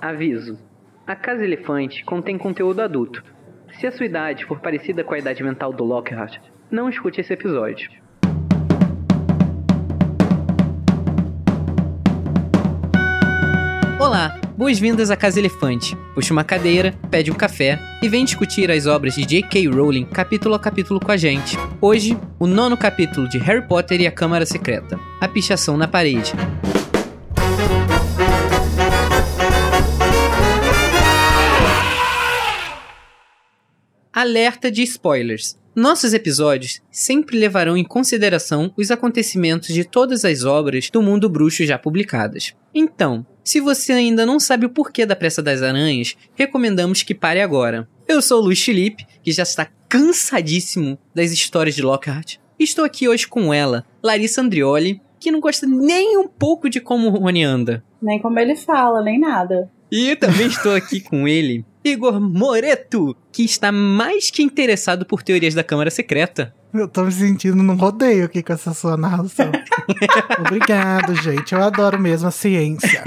Aviso: a Casa Elefante contém conteúdo adulto. Se a sua idade for parecida com a idade mental do Lockhart, não escute esse episódio. Olá, boas-vindas à Casa Elefante. Puxa uma cadeira, pede um café e vem discutir as obras de J.K. Rowling capítulo a capítulo com a gente. Hoje, o 9º capítulo de Harry Potter e a Câmara Secreta, a pichação na parede. Alerta de spoilers. Nossos episódios sempre levarão em consideração os acontecimentos de todas as obras do mundo bruxo já publicadas. Então, se você ainda não sabe o porquê da pressa das aranhas, recomendamos que pare agora. Eu sou o Luiz Felipe, que já está cansadíssimo das histórias de Lockhart. Estou aqui hoje com ela, Larissa Andrioli, que não gosta nem um pouco de como o Rony anda. Nem como ele fala, nem nada. E também estou aqui com ele, Igor Moretto, que está mais que interessado por teorias da Câmara Secreta. Eu tô me sentindo num rodeio aqui com essa sua narração. Obrigado, gente. Eu adoro mesmo a ciência.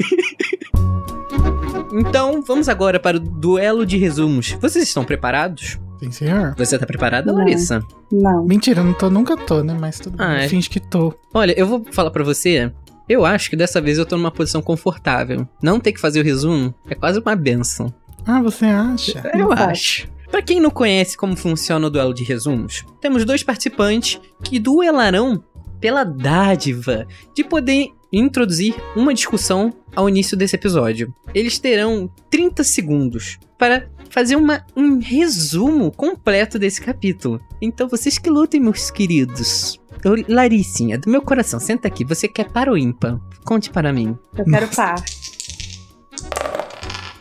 Então, vamos agora para o duelo de resumos. Vocês estão preparados? Sim, senhor. Você tá preparada, Larissa? Não. Mentira, não tô, nunca tô, né? Mas tudo bem, finge que tô. Olha, eu vou falar pra você... Eu acho que dessa vez eu tô numa posição confortável. Não ter que fazer o resumo é quase uma benção. Ah, você acha? Eu acho. Pra quem não conhece como funciona o duelo de resumos, temos dois participantes que duelarão pela dádiva de poder introduzir uma discussão ao início desse episódio. Eles terão 30 segundos para fazer um resumo completo desse capítulo. Então vocês que lutem, meus queridos. Larissinha, do meu coração, senta aqui. Você quer par ou ímpar? Conte para mim. Eu quero par.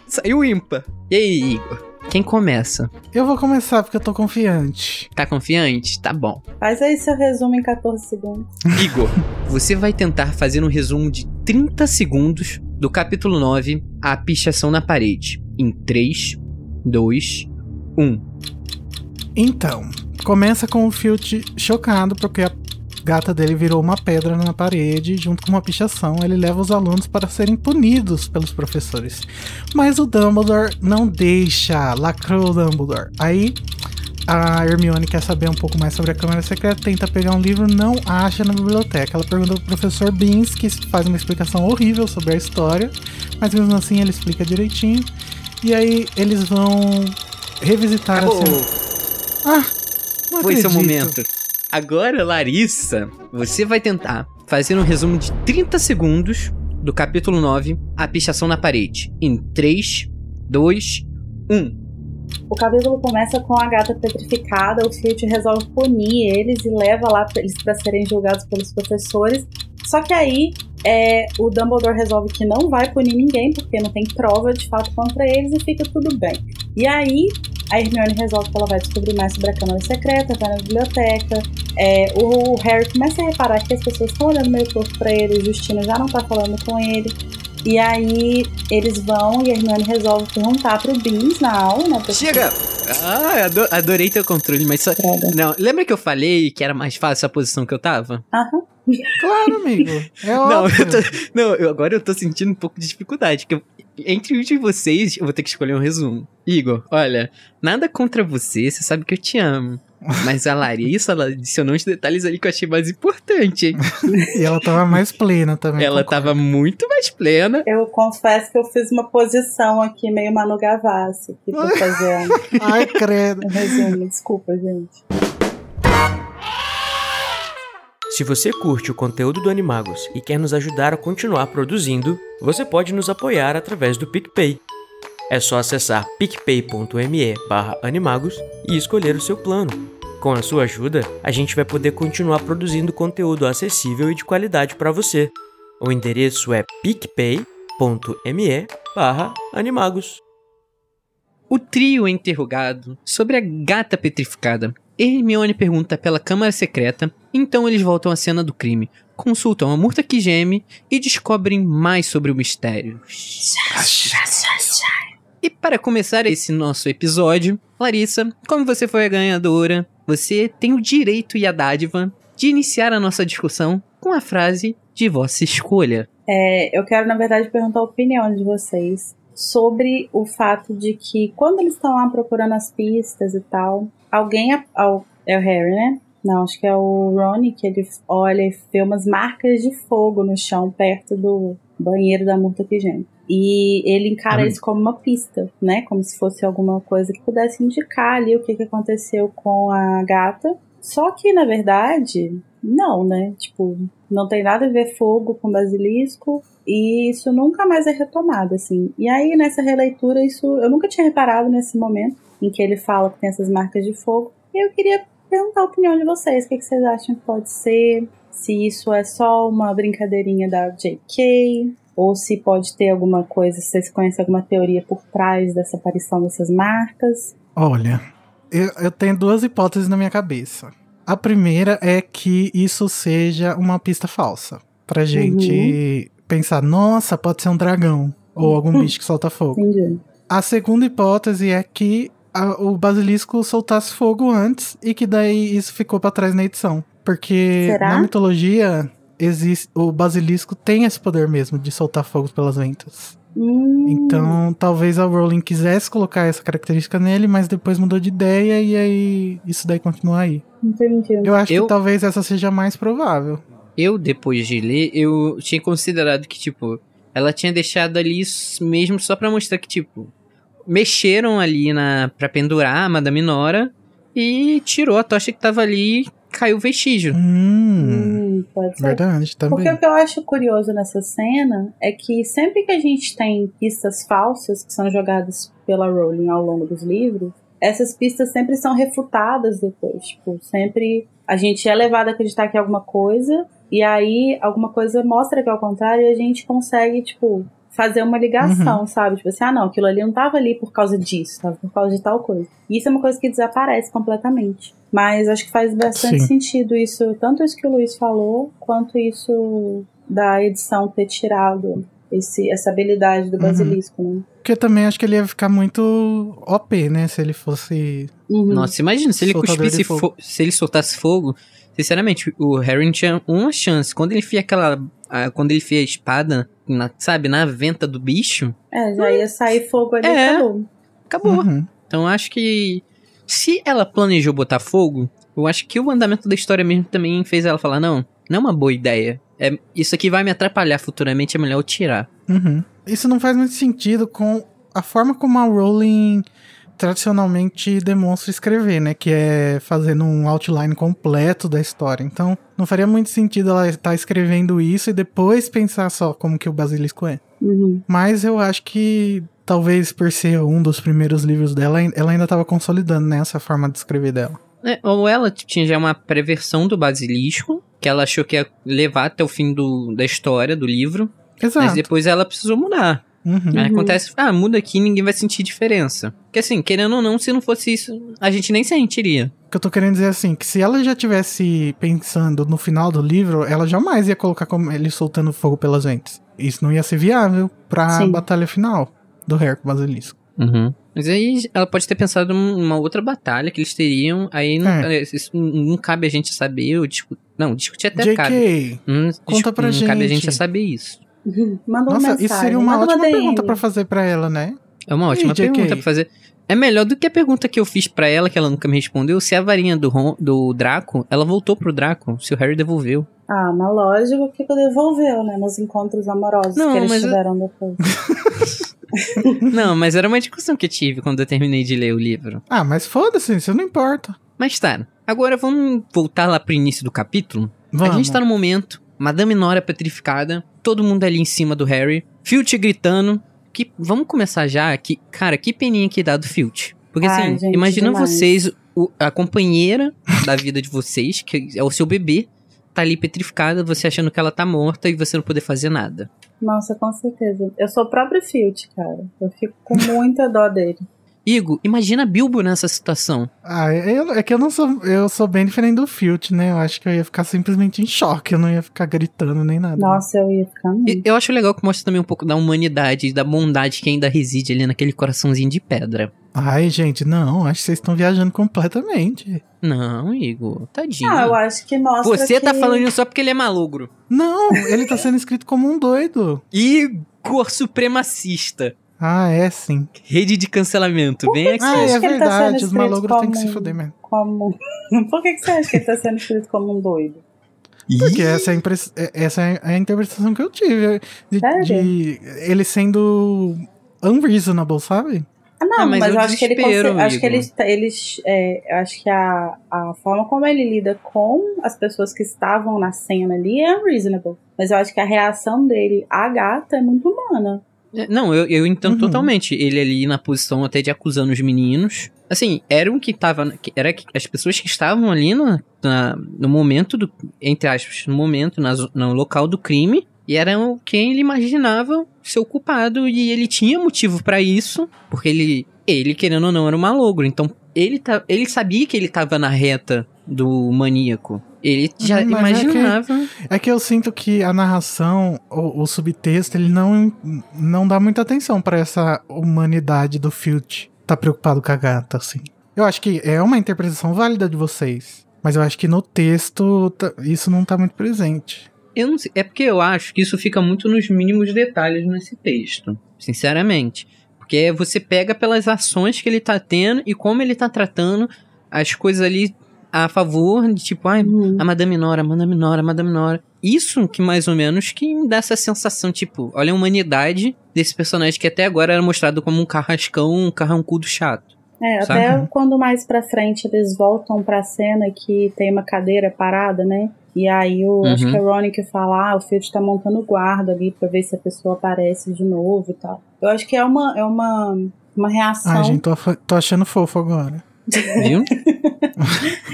Saiu ímpar. E aí, Igor? Quem começa? Eu vou começar porque eu tô confiante. Tá confiante? Tá bom. Faz aí seu resumo em 14 segundos. Igor, você vai tentar fazer um resumo de 30 segundos do capítulo 9, A Pichação na Parede. Em 3, 2, 1. Então, começa com o Filch chocado porque a gata dele virou uma pedra na parede, junto com uma pichação. Ele leva os alunos para serem punidos pelos professores. Mas o Dumbledore não deixa, lacrou o Dumbledore. Aí a Hermione quer saber um pouco mais sobre a Câmara Secreta, tenta pegar um livro, não acha na biblioteca. Ela pergunta pro professor Binns, que faz uma explicação horrível sobre a história, mas mesmo assim ele explica direitinho. E aí eles vão revisitar assim... Ah, não foi acredito. Seu momento. Agora, Larissa, você vai tentar fazer um resumo de 30 segundos do capítulo 9, A Pichação na Parede. Em 3, 2, 1. O capítulo começa com a gata petrificada. O Filch resolve punir eles e leva lá eles para serem julgados pelos professores. Só que aí o Dumbledore resolve que não vai punir ninguém, porque não tem prova de fato contra eles e fica tudo bem. E aí... A Hermione resolve que ela vai descobrir mais sobre a Câmara Secreta, vai na biblioteca. O Harry começa a reparar que as pessoas estão olhando meio torto pra ele, o Justino já não tá falando com ele. E aí eles vão e a Hermione resolve perguntar pro Binns na aula, né? Chega! Ah, adorei teu controle, mas só... Não, lembra que eu falei que era mais fácil a posição que eu tava? Aham. Claro, amigo. É óbvio. Agora eu tô sentindo um pouco de dificuldade, porque entre um de vocês, eu vou ter que escolher um resumo. Igor, olha, nada contra você, você sabe que eu te amo. Mas a Larissa, ela adicionou uns detalhes ali que eu achei mais importante, hein? E ela tava mais plena também. Ela tava muito mais plena. Eu confesso que eu fiz uma posição aqui, meio Manu Gavassi, que tô fazendo. Ai, credo. Um resumo, desculpa, gente. Se você curte o conteúdo do Animagos e quer nos ajudar a continuar produzindo, você pode nos apoiar através do PicPay. É só acessar picpay.me/animagos e escolher o seu plano. Com a sua ajuda, a gente vai poder continuar produzindo conteúdo acessível e de qualidade para você. O endereço é picpay.me/animagos. O trio é interrogado sobre a gata petrificada. Hermione pergunta pela Câmara Secreta, então eles voltam à cena do crime, consultam a Murta que Geme e descobrem mais sobre o mistério. E para começar esse nosso episódio, Larissa, como você foi a ganhadora, você tem o direito e a dádiva de iniciar a nossa discussão com a frase de vossa escolha. Eu quero, na verdade, perguntar a opinião de vocês sobre o fato de que quando eles estão lá procurando as pistas e tal, alguém... é o Harry, né? Não, acho que é o Rony, que ele olha e vê umas marcas de fogo no chão perto do banheiro da Murta que Geme. E ele encara isso como uma pista, né? Como se fosse alguma coisa que pudesse indicar ali o que aconteceu com a gata. Só que, na verdade, não, né? Tipo, não tem nada a ver fogo com basilisco. E isso nunca mais é retomado, assim. E aí, nessa releitura, isso eu nunca tinha reparado nesse momento em que ele fala que tem essas marcas de fogo. E eu queria perguntar a opinião de vocês. O que vocês acham que pode ser? Se isso é só uma brincadeirinha da J.K., ou se pode ter alguma coisa, se vocês conhecem alguma teoria por trás dessa aparição dessas marcas? Olha, eu tenho duas hipóteses na minha cabeça. A primeira é que isso seja uma pista falsa. Pra gente pensar, nossa, pode ser um dragão. Ou algum bicho que solta fogo. Entendi. A segunda hipótese é que o basilisco soltasse fogo antes e que daí isso ficou pra trás na edição. Porque na mitologia... o basilisco tem esse poder mesmo de soltar fogo pelas ventas. Então, talvez a Rowling quisesse colocar essa característica nele, mas depois mudou de ideia e aí isso daí continua aí. Entendi. Eu acho que talvez essa seja mais provável. Eu, depois de ler, eu tinha considerado que, tipo, ela tinha deixado ali mesmo só pra mostrar que, tipo, mexeram ali pra pendurar a Madame Nora e tirou a tocha que tava ali. Caiu o vestígio. Pode ser. Verdade, também. Porque o que eu acho curioso nessa cena é que sempre que a gente tem pistas falsas que são jogadas pela Rowling ao longo dos livros, essas pistas sempre são refutadas depois. Tipo, sempre a gente é levado a acreditar que é alguma coisa e aí alguma coisa mostra que é o contrário e a gente consegue, tipo, fazer uma ligação, sabe? Tipo assim, não, aquilo ali não tava ali por causa disso, tava por causa de tal coisa. E isso é uma coisa que desaparece completamente. Mas acho que faz bastante sentido isso, tanto isso que o Luiz falou, quanto isso da edição ter tirado essa habilidade do basilisco, né? Porque também acho que ele ia ficar muito OP, né? Se ele fosse... Nossa, imagina, se ele cuspisse fogo. Se ele soltasse fogo, sinceramente, o Harry tinha uma chance. Quando ele fez a espada, sabe, na venta do bicho... já ia sair fogo ali e acabou. Então acho que... se ela planejou botar fogo, eu acho que o andamento da história mesmo também fez ela falar, não é uma boa ideia. Isso aqui vai me atrapalhar futuramente, é melhor eu tirar. Isso não faz muito sentido com a forma como a Rowling tradicionalmente demonstra escrever, né? Que é fazendo um outline completo da história. Então, não faria muito sentido ela estar escrevendo isso e depois pensar só como que o basilisco é. Mas eu acho que... talvez por ser um dos primeiros livros dela, ela ainda estava consolidando, né, essa forma de escrever dela. Ou ela tinha já uma preversão do basilisco, que ela achou que ia levar até o fim da história, do livro. Exato. Mas depois ela precisou mudar. Aí acontece, muda aqui e ninguém vai sentir diferença. Porque assim, querendo ou não, se não fosse isso, a gente nem sentiria. O que eu tô querendo dizer assim, que se ela já tivesse pensando no final do livro, ela jamais ia colocar como ele soltando fogo pelas ventas. Isso não ia ser viável pra batalha final do Harry com o basilisco. Mas aí ela pode ter pensado numa outra batalha que eles teriam, aí isso não cabe a gente saber, discutir até JK, cabe. Conta pra gente. Não cabe a gente saber isso. Manda uma mensagem. Isso seria uma ótima pergunta pra fazer pra ela, né? É uma ótima pergunta pra fazer. É melhor do que a pergunta que eu fiz pra ela, que ela nunca me respondeu, se a varinha do Draco, ela voltou pro Draco, se o Harry devolveu. Mas lógico que devolveu, né? Nos encontros amorosos que eles tiveram depois. Não, mas era uma discussão que eu tive quando eu terminei de ler o livro. Mas foda-se, isso não importa. Mas tá, agora vamos voltar lá pro início do capítulo. Vamos. A gente tá no momento, Madame Nora petrificada, todo mundo ali em cima do Harry, Filch gritando, vamos começar já, cara, que peninha que dá do Filch. Porque assim, imagina vocês, a companheira da vida de vocês, que é o seu bebê, tá ali petrificada, você achando que ela tá morta e você não poder fazer nada. Nossa, com certeza. Eu sou o próprio Filch, cara. Eu fico com muita dó dele. Igor, imagina Bilbo nessa situação. É que eu não sou... Eu sou bem diferente do Filch, né? Eu acho que eu ia ficar simplesmente em choque. Eu não ia ficar gritando nem nada. Nossa, eu ia ficar mesmo. Eu acho legal que mostra também um pouco da humanidade e da bondade que ainda reside ali naquele coraçãozinho de pedra. Gente, não. Acho que vocês estão viajando completamente. Não, Igor. Tadinho. Eu acho que mostra Você tá falando isso só porque ele é malogro. Não, ele tá sendo escrito como um doido. Igor supremacista. Ah, é sim. Rede de cancelamento, por bem aqui. Ah, é verdade, os malogros têm que se fuder mesmo. Como... Por que você acha que ele tá sendo escrito como um doido? Porque essa é a interpretação que eu tive. De ele sendo unreasonable, sabe? Ah, não, mas eu acho que a forma como ele lida com as pessoas que estavam na cena ali é unreasonable. Mas eu acho que a reação dele à gata é muito humana. Não, eu entendo totalmente. Ele ali na posição até de acusando os meninos. Assim, era as pessoas que estavam ali no momento do... Entre aspas, no momento, no local do crime. E eram quem ele imaginava ser o culpado. E ele tinha motivo pra isso. Porque ele, querendo ou não, era um malogro. Então, ele sabia que ele tava na reta do maníaco. Ele já imaginava. É que eu sinto que a narração, o subtexto, ele não dá muita atenção pra essa humanidade do Filch tá preocupado com a gata, assim. Eu acho que é uma interpretação válida de vocês, mas eu acho que no texto isso não tá muito presente. Eu não sei, é porque eu acho que isso fica muito nos mínimos detalhes nesse texto, sinceramente. Porque você pega pelas ações que ele tá tendo e como ele tá tratando as coisas ali a favor de tipo, a Madame Nora, Madame Nora, Madame Nora. Isso que mais ou menos que dá essa sensação, tipo, olha a humanidade desse personagem que até agora era mostrado como um carrascão, um carrancudo chato. É, sabe? Até quando mais pra frente eles voltam pra cena que tem uma cadeira parada, né? E aí acho que é o Rony que fala, o Filch tá montando guarda ali pra ver se a pessoa aparece de novo e tal. Eu acho que é uma reação... Ai, gente, tô achando fofo agora. Viu?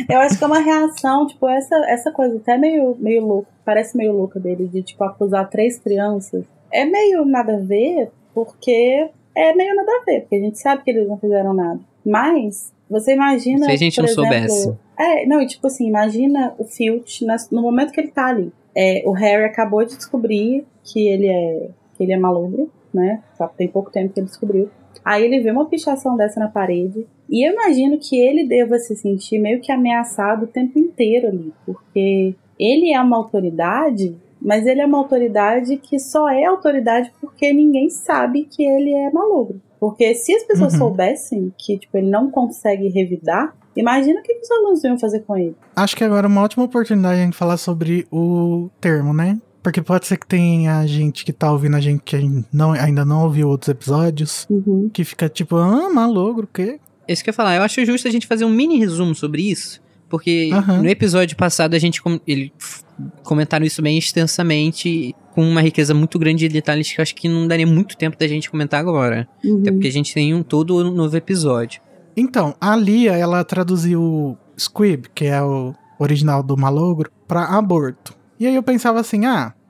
Eu acho que é uma reação, tipo, essa coisa até meio louca, parece meio louca dele, de, tipo, acusar 3 crianças. É meio nada a ver, porque a gente sabe que eles não fizeram nada. Mas, você imagina... Se a gente não soubesse. Imagina o Filch, no momento que ele tá ali. O Harry acabou de descobrir que ele é malogro, né? Só tem pouco tempo que ele descobriu. Aí ele vê uma pichação dessa na parede. E eu imagino que ele deva se sentir meio que ameaçado o tempo inteiro ali. Porque ele é uma autoridade, mas ele é uma autoridade que só é autoridade porque ninguém sabe que ele é malogro. Porque se as pessoas soubessem que tipo, ele não consegue revidar, imagina o que os alunos iam fazer com ele. Acho que agora é uma ótima oportunidade a gente falar sobre o termo, né? Porque pode ser que tenha gente que tá ouvindo a gente que ainda não ouviu outros episódios, que fica tipo, malogro, o quê? É isso que eu ia falar, eu acho justo a gente fazer um mini resumo sobre isso, porque no episódio passado a gente comentaram isso bem extensamente, com uma riqueza muito grande de detalhes que eu acho que não daria muito tempo da gente comentar agora, até porque a gente tem todo um novo episódio. Então, a Lia, ela traduziu Squib, que é o original do malogro, pra aborto. E aí eu pensava assim,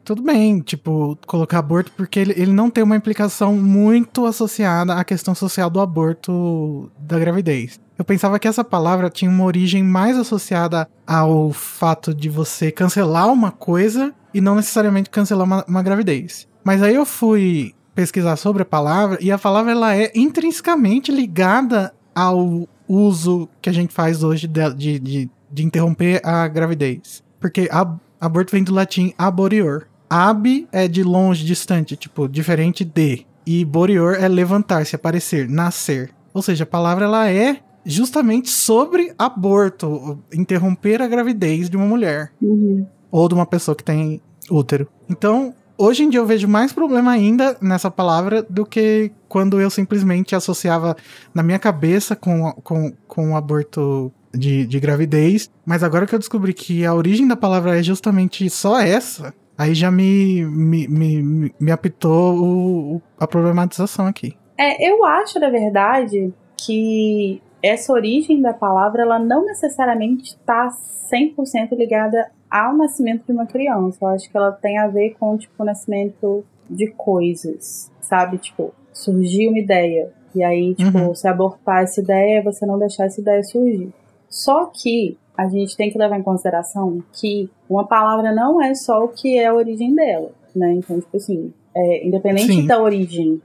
tudo bem, tipo, colocar aborto, porque ele não tem uma implicação muito associada à questão social do aborto da gravidez. Eu pensava que essa palavra tinha uma origem mais associada ao fato de você cancelar uma coisa e não necessariamente cancelar uma gravidez. Mas aí eu fui pesquisar sobre a palavra, e a palavra ela é intrinsecamente ligada ao uso que a gente faz hoje de interromper a gravidez. Porque aborto vem do latim aborior. Ab é de longe, distante, tipo, diferente de. E borior é levantar-se, aparecer, nascer. Ou seja, a palavra ela é justamente sobre aborto, interromper a gravidez de uma mulher. Ou de uma pessoa que tem útero. Então, hoje em dia eu vejo mais problema ainda nessa palavra do que quando eu simplesmente associava na minha cabeça com o aborto... De gravidez, mas agora que eu descobri que a origem da palavra é justamente só essa, aí já me apitou a problematização aqui. Eu acho, na verdade, que essa origem da palavra, ela não necessariamente está 100% ligada ao nascimento de uma criança. Eu acho que ela tem a ver com, tipo, o nascimento de coisas, sabe? Tipo, surgiu uma ideia, e aí, tipo, se abortar essa ideia, você não deixar essa ideia surgir. Só que a gente tem que levar em consideração que uma palavra não é só o que é a origem dela, né? Então, tipo assim, independente da origem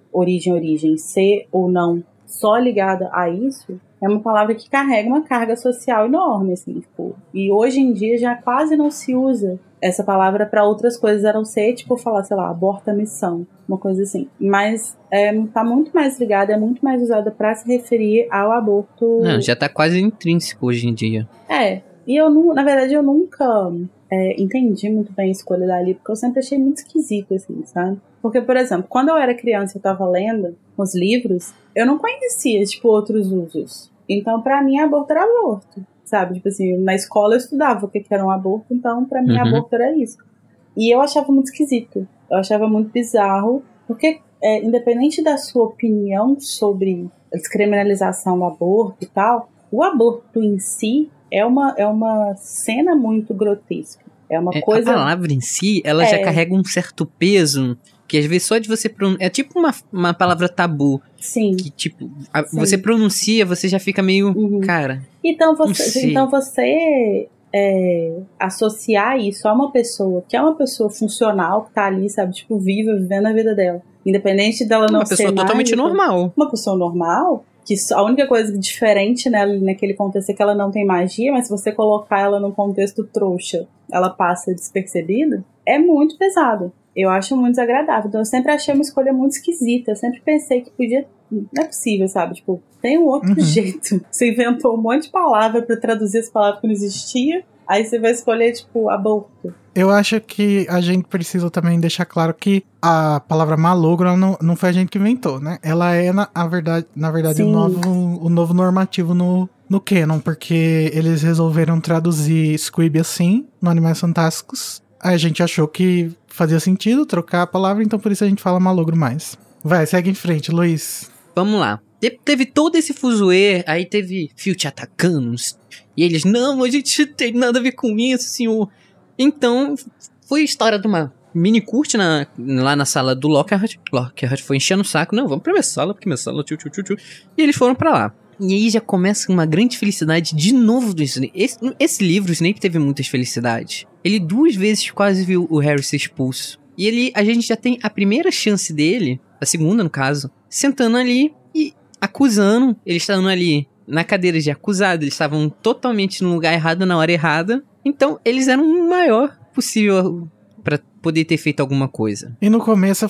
ser ou não só ligada a isso, é uma palavra que carrega uma carga social enorme, assim, tipo, e hoje em dia já quase não se usa essa palavra para outras coisas, a não ser, tipo, falar, sei lá, aborta a missão, uma coisa assim. Mas tá muito mais ligada, é muito mais usada para se referir ao aborto. Não, já tá quase intrínseco hoje em dia. É, e eu não, na verdade, eu nunca entendi muito bem a escolha dali, porque eu sempre achei muito esquisito, assim, sabe? Porque, por exemplo, quando eu era criança e eu tava lendo os livros, eu não conhecia, tipo, outros usos. Então, pra mim, aborto era aborto, sabe? Tipo assim, na escola eu estudava o que era um aborto, então pra mim aborto era isso. E eu achava muito esquisito, eu achava muito bizarro, porque independente da sua opinião sobre a descriminalização do aborto e tal, o aborto em si é uma cena muito grotesca. É uma coisa... A palavra em si, ela já carrega um certo peso... Que às vezes só de você pronunciar... É tipo uma palavra tabu. Sim. Que tipo... Você pronuncia, você já fica meio... Cara... Então você associar isso a uma pessoa... Que é uma pessoa funcional, que tá ali, sabe? Tipo, viva, vivendo a vida dela. Independente dela não ser uma pessoa totalmente normal. Uma pessoa normal... Que a única coisa diferente nela, naquele contexto, é que ela não tem magia, mas se você colocar ela num contexto trouxa, ela passa despercebida. É muito pesado. Eu acho muito desagradável. Então eu sempre achei uma escolha muito esquisita. Eu sempre pensei que podia... Não é possível, sabe? Tipo, tem um outro jeito. Você inventou um monte de palavra pra traduzir as palavras que não existiam. Aí você vai escolher, tipo, aborto. Eu acho que a gente precisa também deixar claro que a palavra malogro não foi a gente que inventou, né? Ela é, na verdade, o novo normativo no canon. Porque eles resolveram traduzir Squib assim, no Animais Fantásticos. Aí a gente achou que fazia sentido trocar a palavra, então por isso a gente fala malogro mais. Vai, segue em frente, Luiz. Vamos lá. Teve todo esse fuzuê, aí teve Filch atacando, e eles, não, a gente não tem nada a ver com isso, senhor. Então, foi a história de uma mini curte lá na sala do Lockhart. Lockhart foi enchendo o saco, não, vamos pra minha sala, porque minha sala... E eles foram pra lá. E aí já começa uma grande felicidade de novo do Snape. Esse livro, o Snape teve muitas felicidades. Ele 2 vezes quase viu o Harry ser expulso. E a gente já tem a primeira chance dele, a segunda no caso, sentando ali e acusando. Eles estavam ali na cadeira de acusado, eles estavam totalmente no lugar errado, na hora errada. Então eles eram o maior possível pra poder ter feito alguma coisa. E no começo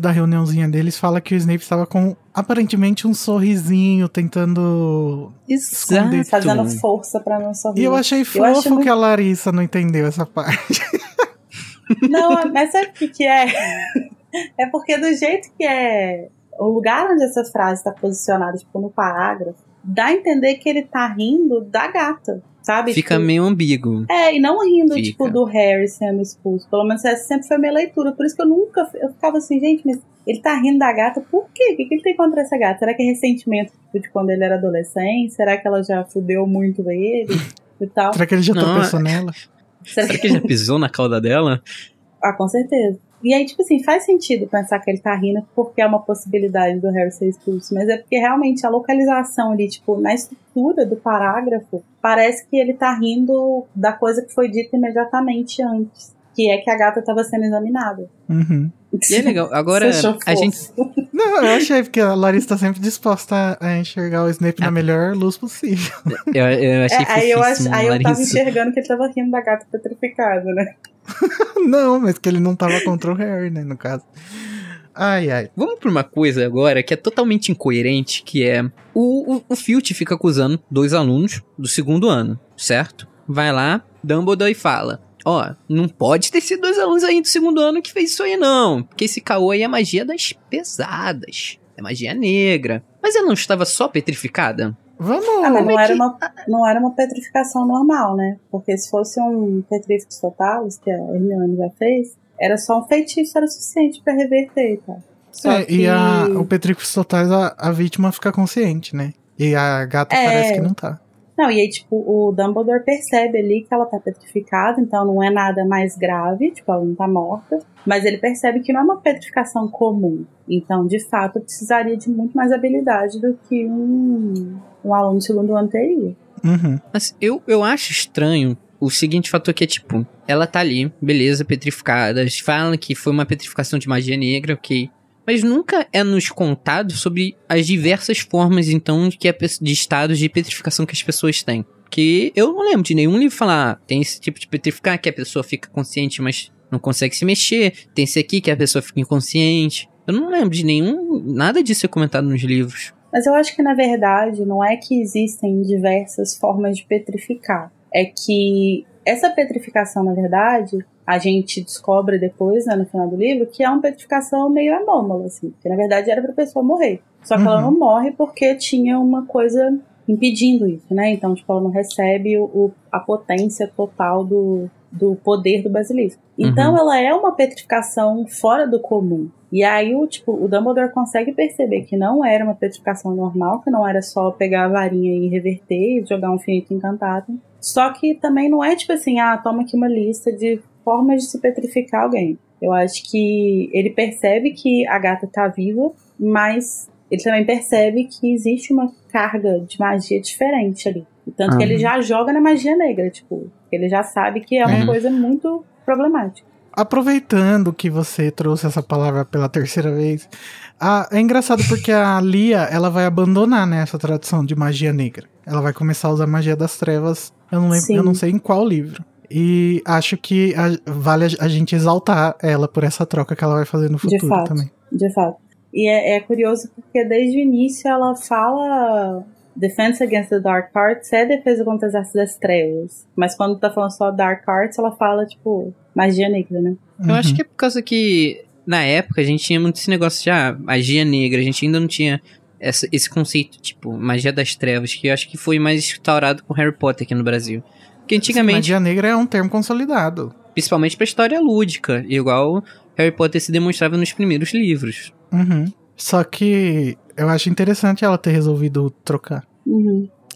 da reuniãozinha deles, fala que o Snape estava com, aparentemente, um sorrisinho, tentando esconder, fazendo força pra não sorrir. E eu achei fofo que a Larissa não entendeu essa parte. Não, mas sabe o que é? É porque do jeito que é o lugar onde essa frase tá posicionada, tipo, no parágrafo, dá a entender que ele tá rindo da gata. Sabe? Fica tipo, meio ambíguo. E não rindo, tipo, do Harry sendo expulso. Pelo menos essa sempre foi a minha leitura. Por isso que eu ficava assim, gente, mas ele tá rindo da gata, por quê? O que ele tem contra essa gata? Será que é ressentimento de quando ele era adolescente? Será que ela já fudeu muito ele e tal? Será que ele já tropeçou nela? Será que ele já pisou na cauda dela? Ah, com certeza. E aí, tipo assim, faz sentido pensar que ele tá rindo porque é uma possibilidade do Harry ser expulso, mas é porque realmente a localização ali, tipo, na estrutura do parágrafo, parece que ele tá rindo da coisa que foi dita imediatamente antes, que é que a gata tava sendo examinada. E é legal, agora a gente... Não, eu achei, porque a Larissa tá sempre disposta a enxergar o Snape na melhor luz possível. Eu achei aí eu tava enxergando que ele tava rindo da gata petrificada, né? Não, mas que ele não tava contra o Harry, né, no caso. Ai. Vamos pra uma coisa agora que é totalmente incoerente, que é... O Filch fica acusando 2 alunos do 2º ano, certo? Vai lá, Dumbledore, e fala... não pode ter sido 2 alunos aí do 2º ano que fez isso aí, não. Porque esse caô aí é magia das pesadas. É magia negra. Mas ela não estava só petrificada? Mas não era uma petrificação normal, né? Porque se fosse um Petrifico Total, que a Hermione já fez, era só um feitiço, era suficiente pra reverter, tá? E o Petrifico Total, a vítima fica consciente, né? E a gata parece que não tá. Não, e aí, tipo, o Dumbledore percebe ali que ela tá petrificada, então não é nada mais grave, tipo, ela não tá morta, mas ele percebe que não é uma petrificação comum. Então, de fato, precisaria de muito mais habilidade do que um aluno do 2º ano teria. Mas eu acho estranho o seguinte fator, que é, tipo, ela tá ali, beleza, petrificada, falam que foi uma petrificação de magia negra, ok. mas nunca é nos contado sobre as diversas formas, então, que de estados de petrificação que as pessoas têm. Que eu não lembro de nenhum livro falar, tem esse tipo de petrificar, que a pessoa fica consciente, mas não consegue se mexer, tem esse aqui, que a pessoa fica inconsciente. Eu não lembro de nenhum, nada disso é comentado nos livros. Mas eu acho que, na verdade, não é que existem diversas formas de petrificar. É que essa petrificação, na verdade, a gente descobre depois, né, no final do livro, que é uma petrificação meio anômala, assim. Porque, na verdade, era pra pessoa morrer. Só que ela não morre porque tinha uma coisa impedindo isso, né? Então, tipo, ela não recebe a potência total do poder do basilisco. Então, ela é uma petrificação fora do comum. E aí, o Dumbledore consegue perceber que não era uma petrificação normal, que não era só pegar a varinha e reverter e jogar um finito encantado. Só que também não é, toma aqui uma lista de formas de se petrificar alguém. Eu acho que ele percebe que a gata tá viva, mas ele também percebe que existe uma carga de magia diferente ali. Tanto que ele já joga na magia negra, ele já sabe que é uma coisa muito problemática. Aproveitando que você trouxe essa palavra pela terceira vez, é engraçado porque a Lia, ela vai abandonar, né, essa tradição de magia negra. Ela vai começar a usar magia das trevas, eu não sei em qual livro. E acho que vale a gente exaltar ela por essa troca que ela vai fazer no futuro também. De fato. E é curioso porque desde o início ela fala... Defense Against the Dark Arts é defesa contra as artes das trevas. Mas quando tá falando só Dark Arts, ela fala, magia negra, né? Eu acho que é por causa que, na época, a gente tinha muito esse negócio de magia negra. A gente ainda não tinha esse conceito, magia das trevas, que eu acho que foi mais instaurado com Harry Potter aqui no Brasil. Porque antigamente... Magia negra é um termo consolidado. Principalmente pra história lúdica, igual Harry Potter se demonstrava nos primeiros livros. Só que... Eu acho interessante ela ter resolvido trocar.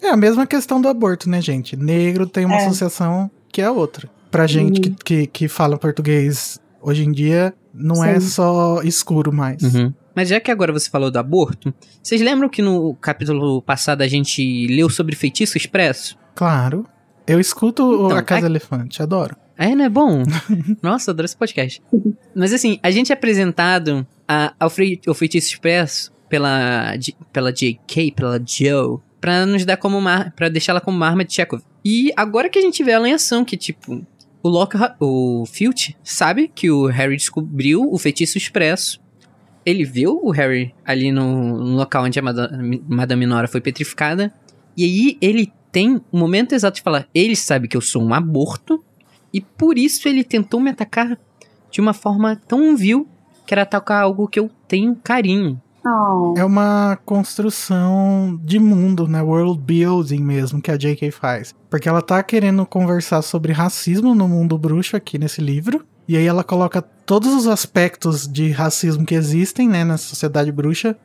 É a mesma questão do aborto, né, gente? Negro tem uma associação que é a outra. Pra gente que fala português hoje em dia, não é só escuro mais. Mas já que agora você falou do aborto, vocês lembram que no capítulo passado a gente leu sobre Feitiço Expresso? Claro. Eu escuto A Casa Elefante, adoro. É, não é bom? Nossa, adoro esse podcast. Mas a gente é apresentado ao Feitiço Expresso pela J.K., pela Jo, pra nos dar pra deixá-la como uma arma de Chekhov. E agora que a gente vê ela em ação, que o Lockhart, o Filch, sabe que o Harry descobriu o Feitiço Expresso. Ele viu o Harry ali no local onde a Madame Nora foi petrificada. E aí ele tem o momento exato de falar, ele sabe que eu sou um aborto, e por isso ele tentou me atacar de uma forma tão vil, que era atacar algo que eu tenho carinho. É uma construção de mundo, né? World building mesmo, que a J.K. faz. Porque ela tá querendo conversar sobre racismo no mundo bruxo aqui nesse livro. E aí ela coloca todos os aspectos de racismo que existem, né? Na sociedade bruxa,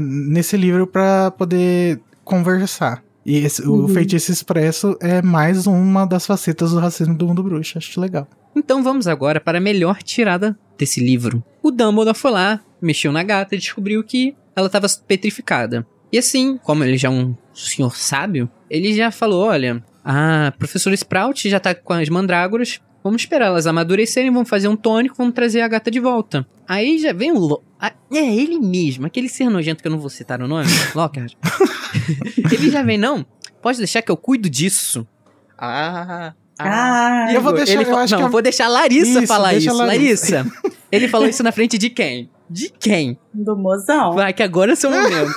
nesse livro pra poder conversar. E o Feitiço Expresso é mais uma das facetas do racismo do mundo bruxo. Acho legal. Então vamos agora para a melhor tirada desse livro. O Dumbledore foi lá, mexeu na gata e descobriu que ela estava petrificada. E assim, como ele já é um senhor sábio, ele já falou, olha, a professora Sprout já tá com as mandrágoras, vamos esperar elas amadurecerem, vamos fazer um tônico, vamos trazer a gata de volta. Aí já vem ele mesmo, aquele ser nojento que eu não vou citar o nome, Lockhart. Ele já vem, não, pode deixar que eu cuido disso. E eu vou deixar... vou deixar a Larissa falar isso. Larissa. Ele falou isso na frente de quem? Do mozão. Vai, que agora é o seu momento.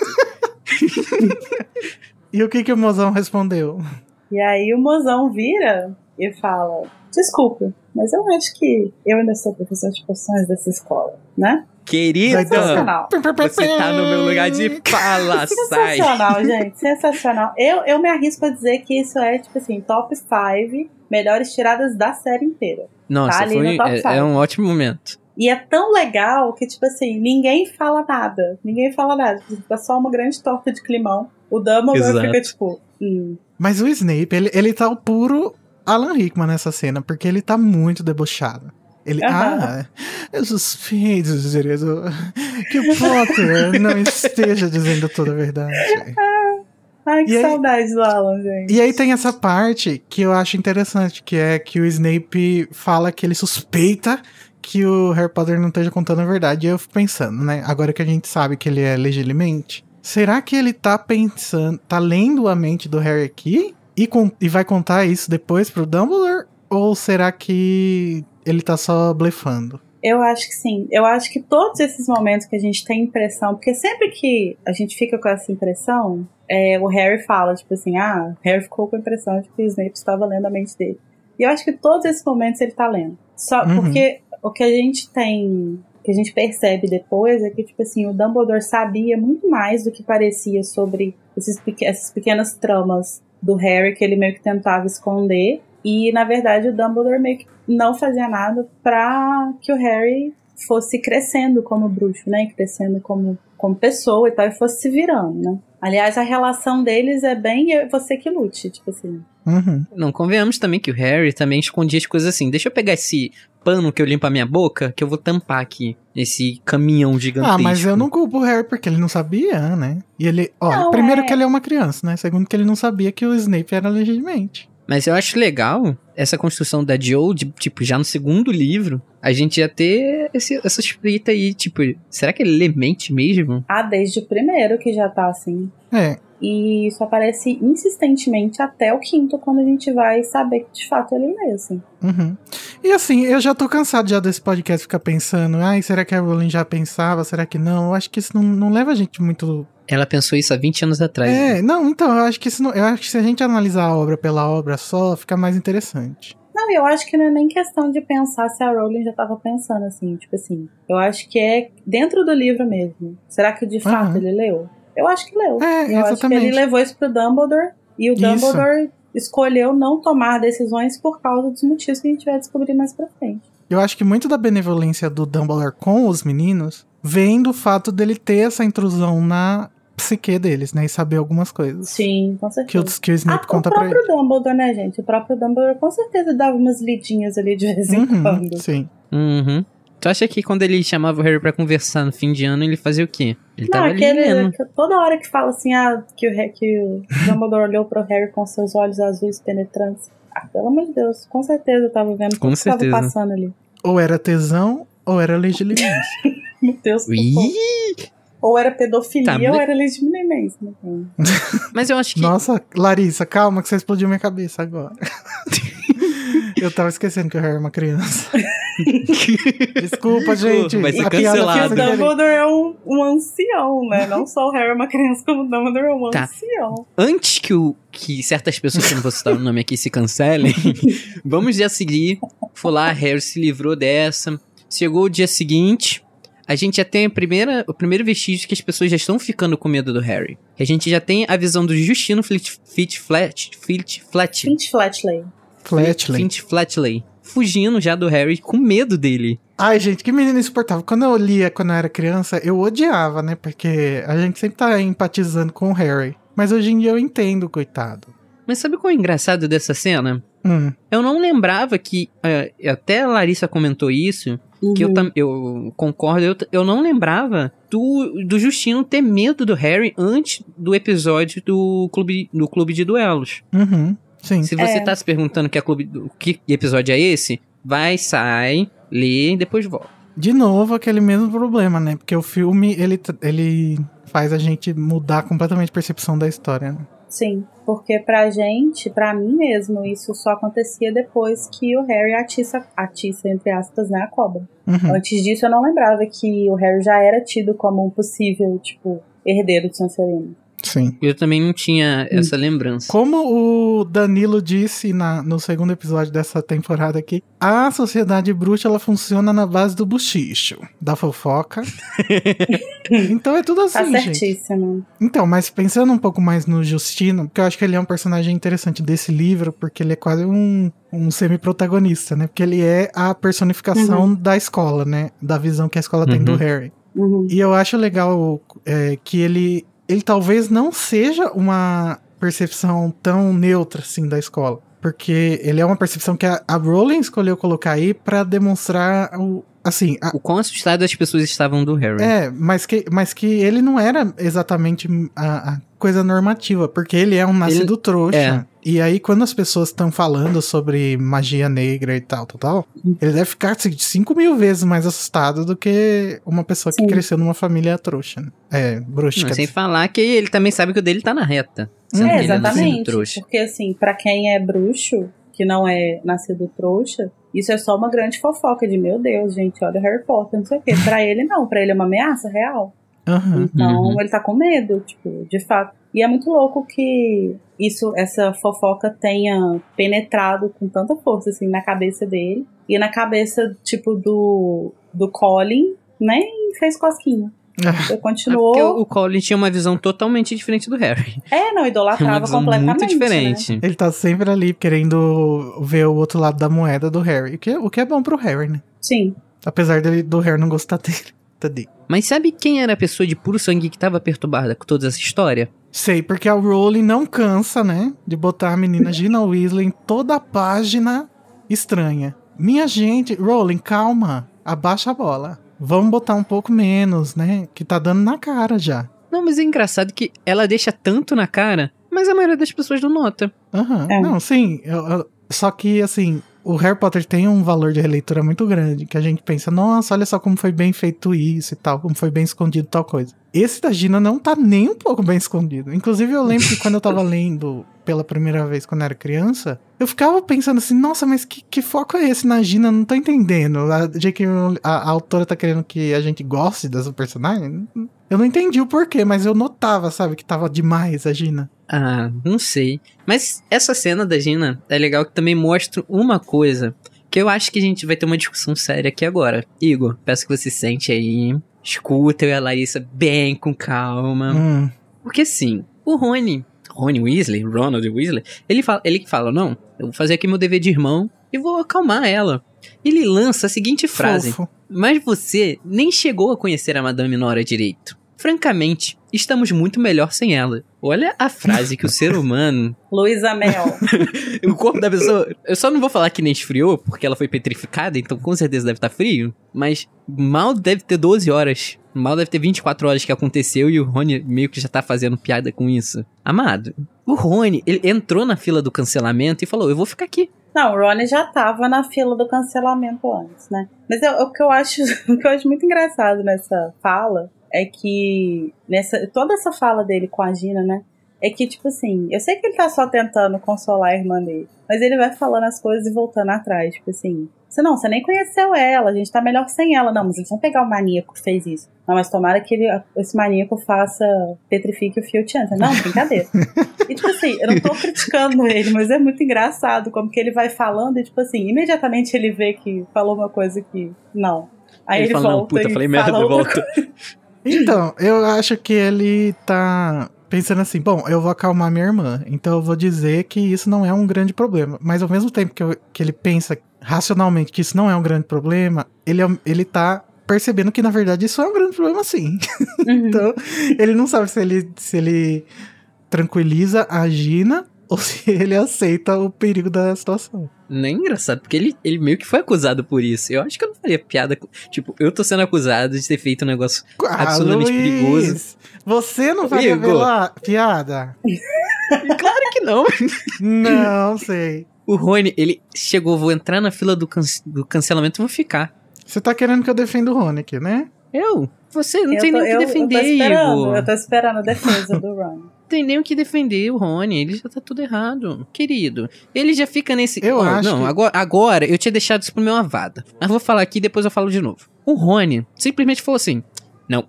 E o que o mozão respondeu? E aí o mozão vira e fala, desculpa, mas eu acho que eu ainda sou professor de poções dessa escola, né? Querida, você tá no meu lugar de fala, sai. Sensacional, gente, sensacional. Eu me arrisco a dizer que isso é, top 5 melhores tiradas da série inteira. Nossa, tá ali no top 5. É um ótimo momento. E é tão legal que, ninguém fala nada. Tá só uma grande torta de climão. O Dumbledore fica, Mas o Snape, ele tá o puro Alan Rickman nessa cena, porque ele tá muito debochado. Ele, eu suspeito que o Potter não esteja dizendo toda a verdade. Ai, que saudade do Alan, gente. E aí tem essa parte que eu acho interessante, que é que o Snape fala que ele suspeita que o Harry Potter não esteja contando a verdade. E eu fico pensando, né? Agora que a gente sabe que ele é legilimamente, será que ele tá pensando, tá lendo a mente do Harry aqui e vai contar isso depois pro Dumbledore? Ou será que ele tá só blefando? Eu acho que sim. Eu acho que todos esses momentos que a gente tem impressão, porque sempre que a gente fica com essa impressão, o Harry fala, tipo assim, ah, o Harry ficou com a impressão de que o Snape estava lendo a mente dele. E eu acho que todos esses momentos ele tá lendo. Só porque o que a gente tem, que a gente percebe depois é que, tipo assim, o Dumbledore sabia muito mais do que parecia sobre essas pequenas tramas do Harry que ele meio que tentava esconder. E, na verdade, o Dumbledore meio que não fazia nada pra que o Harry fosse crescendo como bruxo, né? Crescendo como pessoa e tal, e fosse se virando, né? Aliás, a relação deles é bem você que lute, tipo assim. Uhum. Não, convenhamos também que o Harry também escondia as coisas assim. Deixa eu pegar esse pano que eu limpo a minha boca, que eu vou tampar aqui esse caminhão gigantesco. Ah, mas eu não culpo o Harry porque ele não sabia, né? E ele, primeiro que ele é uma criança, né? Segundo que ele não sabia que o Snape era legitimamente. Mas eu acho legal essa construção da Jo, de, tipo, já no segundo livro, a gente ia ter essa suspeita aí, tipo, será que ele lê mente mesmo? Ah, desde o primeiro que já tá assim. É. E isso aparece insistentemente até o quinto, quando a gente vai saber que de fato ele lê, assim. Uhum. E assim, eu já tô cansado já desse podcast ficar pensando, ai, será que a Rowling já pensava, será que não? Eu acho que isso não leva a gente muito... Ela pensou isso há 20 anos atrás. É, né? Não, então, eu acho que se a gente analisar a obra pela obra só, fica mais interessante. Não, eu acho que não é nem questão de pensar se a Rowling já estava pensando, assim, tipo assim. Eu acho que é dentro do livro mesmo. Será que de fato ele leu? Eu acho que leu. É, eu exatamente. Acho que ele levou isso pro Dumbledore e o Dumbledore escolheu não tomar decisões por causa dos motivos que a gente vai descobrir mais pra frente. Eu acho que muito da benevolência do Dumbledore com os meninos vem do fato dele ter essa intrusão na psique deles, né? E saber algumas coisas. Sim, com certeza. Que o Snape conta pra ele. O próprio Dumbledore, né, gente? O próprio Dumbledore com certeza dava umas lidinhas ali de vez em quando. Sim. Uhum. Tu acha que quando ele chamava o Harry pra conversar no fim de ano, ele fazia o quê? Ele tava lendo. Toda hora que fala assim, que o Dumbledore olhou pro Harry com seus olhos azuis penetrantes. Ah, pelo amor de Deus, com certeza eu tava vendo tudo que tava passando ali. Ou era tesão, ou era legilimência. Meu Deus, ou era pedofilia, ou era legitimamente. Mas eu acho que... Nossa, Larissa, calma que você explodiu minha cabeça agora. Eu tava esquecendo que o Harry é uma criança. Desculpa, gente. Vai ser cancelado. O Dumbledore é um ancião, né? Não só o Harry é uma criança, como o Dumbledore é um ancião. Antes que certas pessoas, que não vou citar o nome aqui, se cancelem, vamos já seguir. Foi lá, Harry se livrou dessa. Chegou o dia seguinte... A gente já tem o primeiro vestígio que as pessoas já estão ficando com medo do Harry. A gente já tem a visão do Justino Filch Flatley. Fugindo já do Harry, com medo dele. Ai, gente, que menino insuportável. Quando eu lia, quando eu era criança, eu odiava, né? Porque a gente sempre tá empatizando com o Harry. Mas hoje em dia eu entendo, coitado. Mas sabe qual é o engraçado dessa cena? Eu não lembrava que... até a Larissa comentou isso... Que eu concordo, eu não lembrava do Justino ter medo do Harry antes do episódio do Clube de Duelos. Uhum, sim. Se você tá se perguntando que episódio é esse, vai, sai, lê e depois volta. De novo, aquele mesmo problema, né? Porque o filme, ele faz a gente mudar completamente a percepção da história, né? Sim, porque pra mim mesmo, isso só acontecia depois que o Harry atiça entre aspas, né, a cobra. Uhum. Antes disso, eu não lembrava que o Harry já era tido como um possível, tipo, herdeiro de Sonserina. Sim. Eu também não tinha essa lembrança. Como o Danilo disse no segundo episódio dessa temporada aqui, a sociedade bruxa, ela funciona na base do bochicho, da fofoca. Então é tudo assim, tá certíssimo, gente. Então, mas pensando um pouco mais no Justino, porque eu acho que ele é um personagem interessante desse livro, porque ele é quase um semi-protagonista, né? Porque ele é a personificação da escola, né? Da visão que a escola tem do Harry. Uhum. E eu acho legal que ele talvez não seja uma percepção tão neutra, assim, da escola. Porque ele é uma percepção que a Rowling escolheu colocar aí pra demonstrar o quão assustado as pessoas estavam do Harry. É, mas que ele não era exatamente a coisa normativa, porque ele é um nascido trouxa. É. E aí, quando as pessoas estão falando sobre magia negra e tal, ele deve ficar assim, 5 mil vezes mais assustado do que uma pessoa que cresceu numa família trouxa. Né? É, bruxa. Não, sem falar que ele também sabe que o dele tá na reta. É, exatamente. Porque, assim, pra quem é bruxo, que não é nascido trouxa, isso é só uma grande fofoca de, meu Deus, gente, olha o Harry Potter, não sei o quê. Pra ele, não. Pra ele é uma ameaça real. Uhum. Então, ele tá com medo, tipo, de fato. E é muito louco que isso, essa fofoca tenha penetrado com tanta força, assim, na cabeça dele. E na cabeça, tipo, do Colin, nem fez cosquinha. Então, continuou... Porque o Colin tinha uma visão totalmente diferente do Harry. É, não, idolatrava completamente. Muito diferente. Né? Ele tá sempre ali querendo ver o outro lado da moeda do Harry. O que é bom pro Harry, né? Sim. Apesar do Harry não gostar dele. Mas sabe quem era a pessoa de puro sangue que tava perturbada com toda essa história? Sei, porque a Rowling não cansa, né? De botar a menina Gina Weasley em toda a página estranha. Minha gente, Rowling, calma. Abaixa a bola. Vamos botar um pouco menos, né? Que tá dando na cara já. Não, mas é engraçado que ela deixa tanto na cara, mas a maioria das pessoas não nota. Aham, é. Não, sim. Só que, assim... O Harry Potter tem um valor de releitura muito grande, que a gente pensa, nossa, olha só como foi bem feito isso e tal, como foi bem escondido tal coisa. Esse da Gina não tá nem um pouco bem escondido. Inclusive, eu lembro que quando eu tava lendo pela primeira vez, quando eu era criança, eu ficava pensando assim, nossa, mas que foco é esse na Gina? Não tô entendendo. A J.K. Rowling, a autora tá querendo que a gente goste dessa personagem? Eu não entendi o porquê, mas eu notava, sabe, que tava demais a Gina. Ah, não sei. Mas essa cena da Gina é legal que também mostra uma coisa que eu acho que a gente vai ter uma discussão séria aqui agora. Igor, peço que você sente aí, escuta eu e a Larissa bem com calma. Porque assim, o Ronald Weasley, ele fala, não, eu vou fazer aqui meu dever de irmão e vou acalmar ela. Ele lança a seguinte frase, fofo. Mas você nem chegou a conhecer a Madame Nora direito. Francamente, estamos muito melhor sem ela. Olha a frase que o ser humano... Luísa Mel. O corpo da pessoa... Eu só não vou falar que nem esfriou, porque ela foi petrificada, então com certeza deve estar frio. Mas mal deve ter 12 horas. Mal deve ter 24 horas que aconteceu e o Rony meio que já tá fazendo piada com isso. Amado, o Rony, ele entrou na fila do cancelamento e falou, eu vou ficar aqui. Não, o Rony já tava na fila do cancelamento antes, né? Mas o que eu acho muito engraçado nessa fala... É que toda essa fala dele com a Gina, né? É que, tipo assim, eu sei que ele tá só tentando consolar a irmã dele, mas ele vai falando as coisas e voltando atrás. Tipo assim, você nem conheceu ela, a gente tá melhor sem ela. Não, mas eles vão pegar o maníaco que fez isso. Não, mas tomara que esse maníaco faça, petrifique o Filch antes. Não, brincadeira. E tipo assim, eu não tô criticando ele, mas é muito engraçado como que ele vai falando e tipo assim, imediatamente ele vê que falou uma coisa que não. Aí ele fala, volta, não, puta, falei merda, volta. Então, eu acho que ele tá pensando assim, bom, eu vou acalmar minha irmã, então eu vou dizer que isso não é um grande problema. Mas ao mesmo tempo que ele pensa racionalmente que isso não é um grande problema, ele tá percebendo que, na verdade, isso é um grande problema sim. Uhum. Então, ele não sabe se ele tranquiliza a Gina ou se ele aceita o perigo da situação. Não é engraçado, porque ele meio que foi acusado por isso. Eu acho que eu não faria piada. Tipo, eu tô sendo acusado de ter feito um negócio absolutamente perigoso. Você não vai revelar piada? Claro que não. Não sei. O Rony, ele chegou, vou entrar na fila do cancelamento e vou ficar. Você tá querendo que eu defenda o Rony aqui, né? Eu? Você não tem nem o que defender, Igor. Eu tô esperando a defesa do Rony. Tem nem o que defender o Rony, ele já tá tudo errado, querido. Ele já fica nesse... Eu acho não, que... agora eu tinha deixado isso pro meu avada. Mas vou falar aqui e depois eu falo de novo. O Rony simplesmente falou assim, não,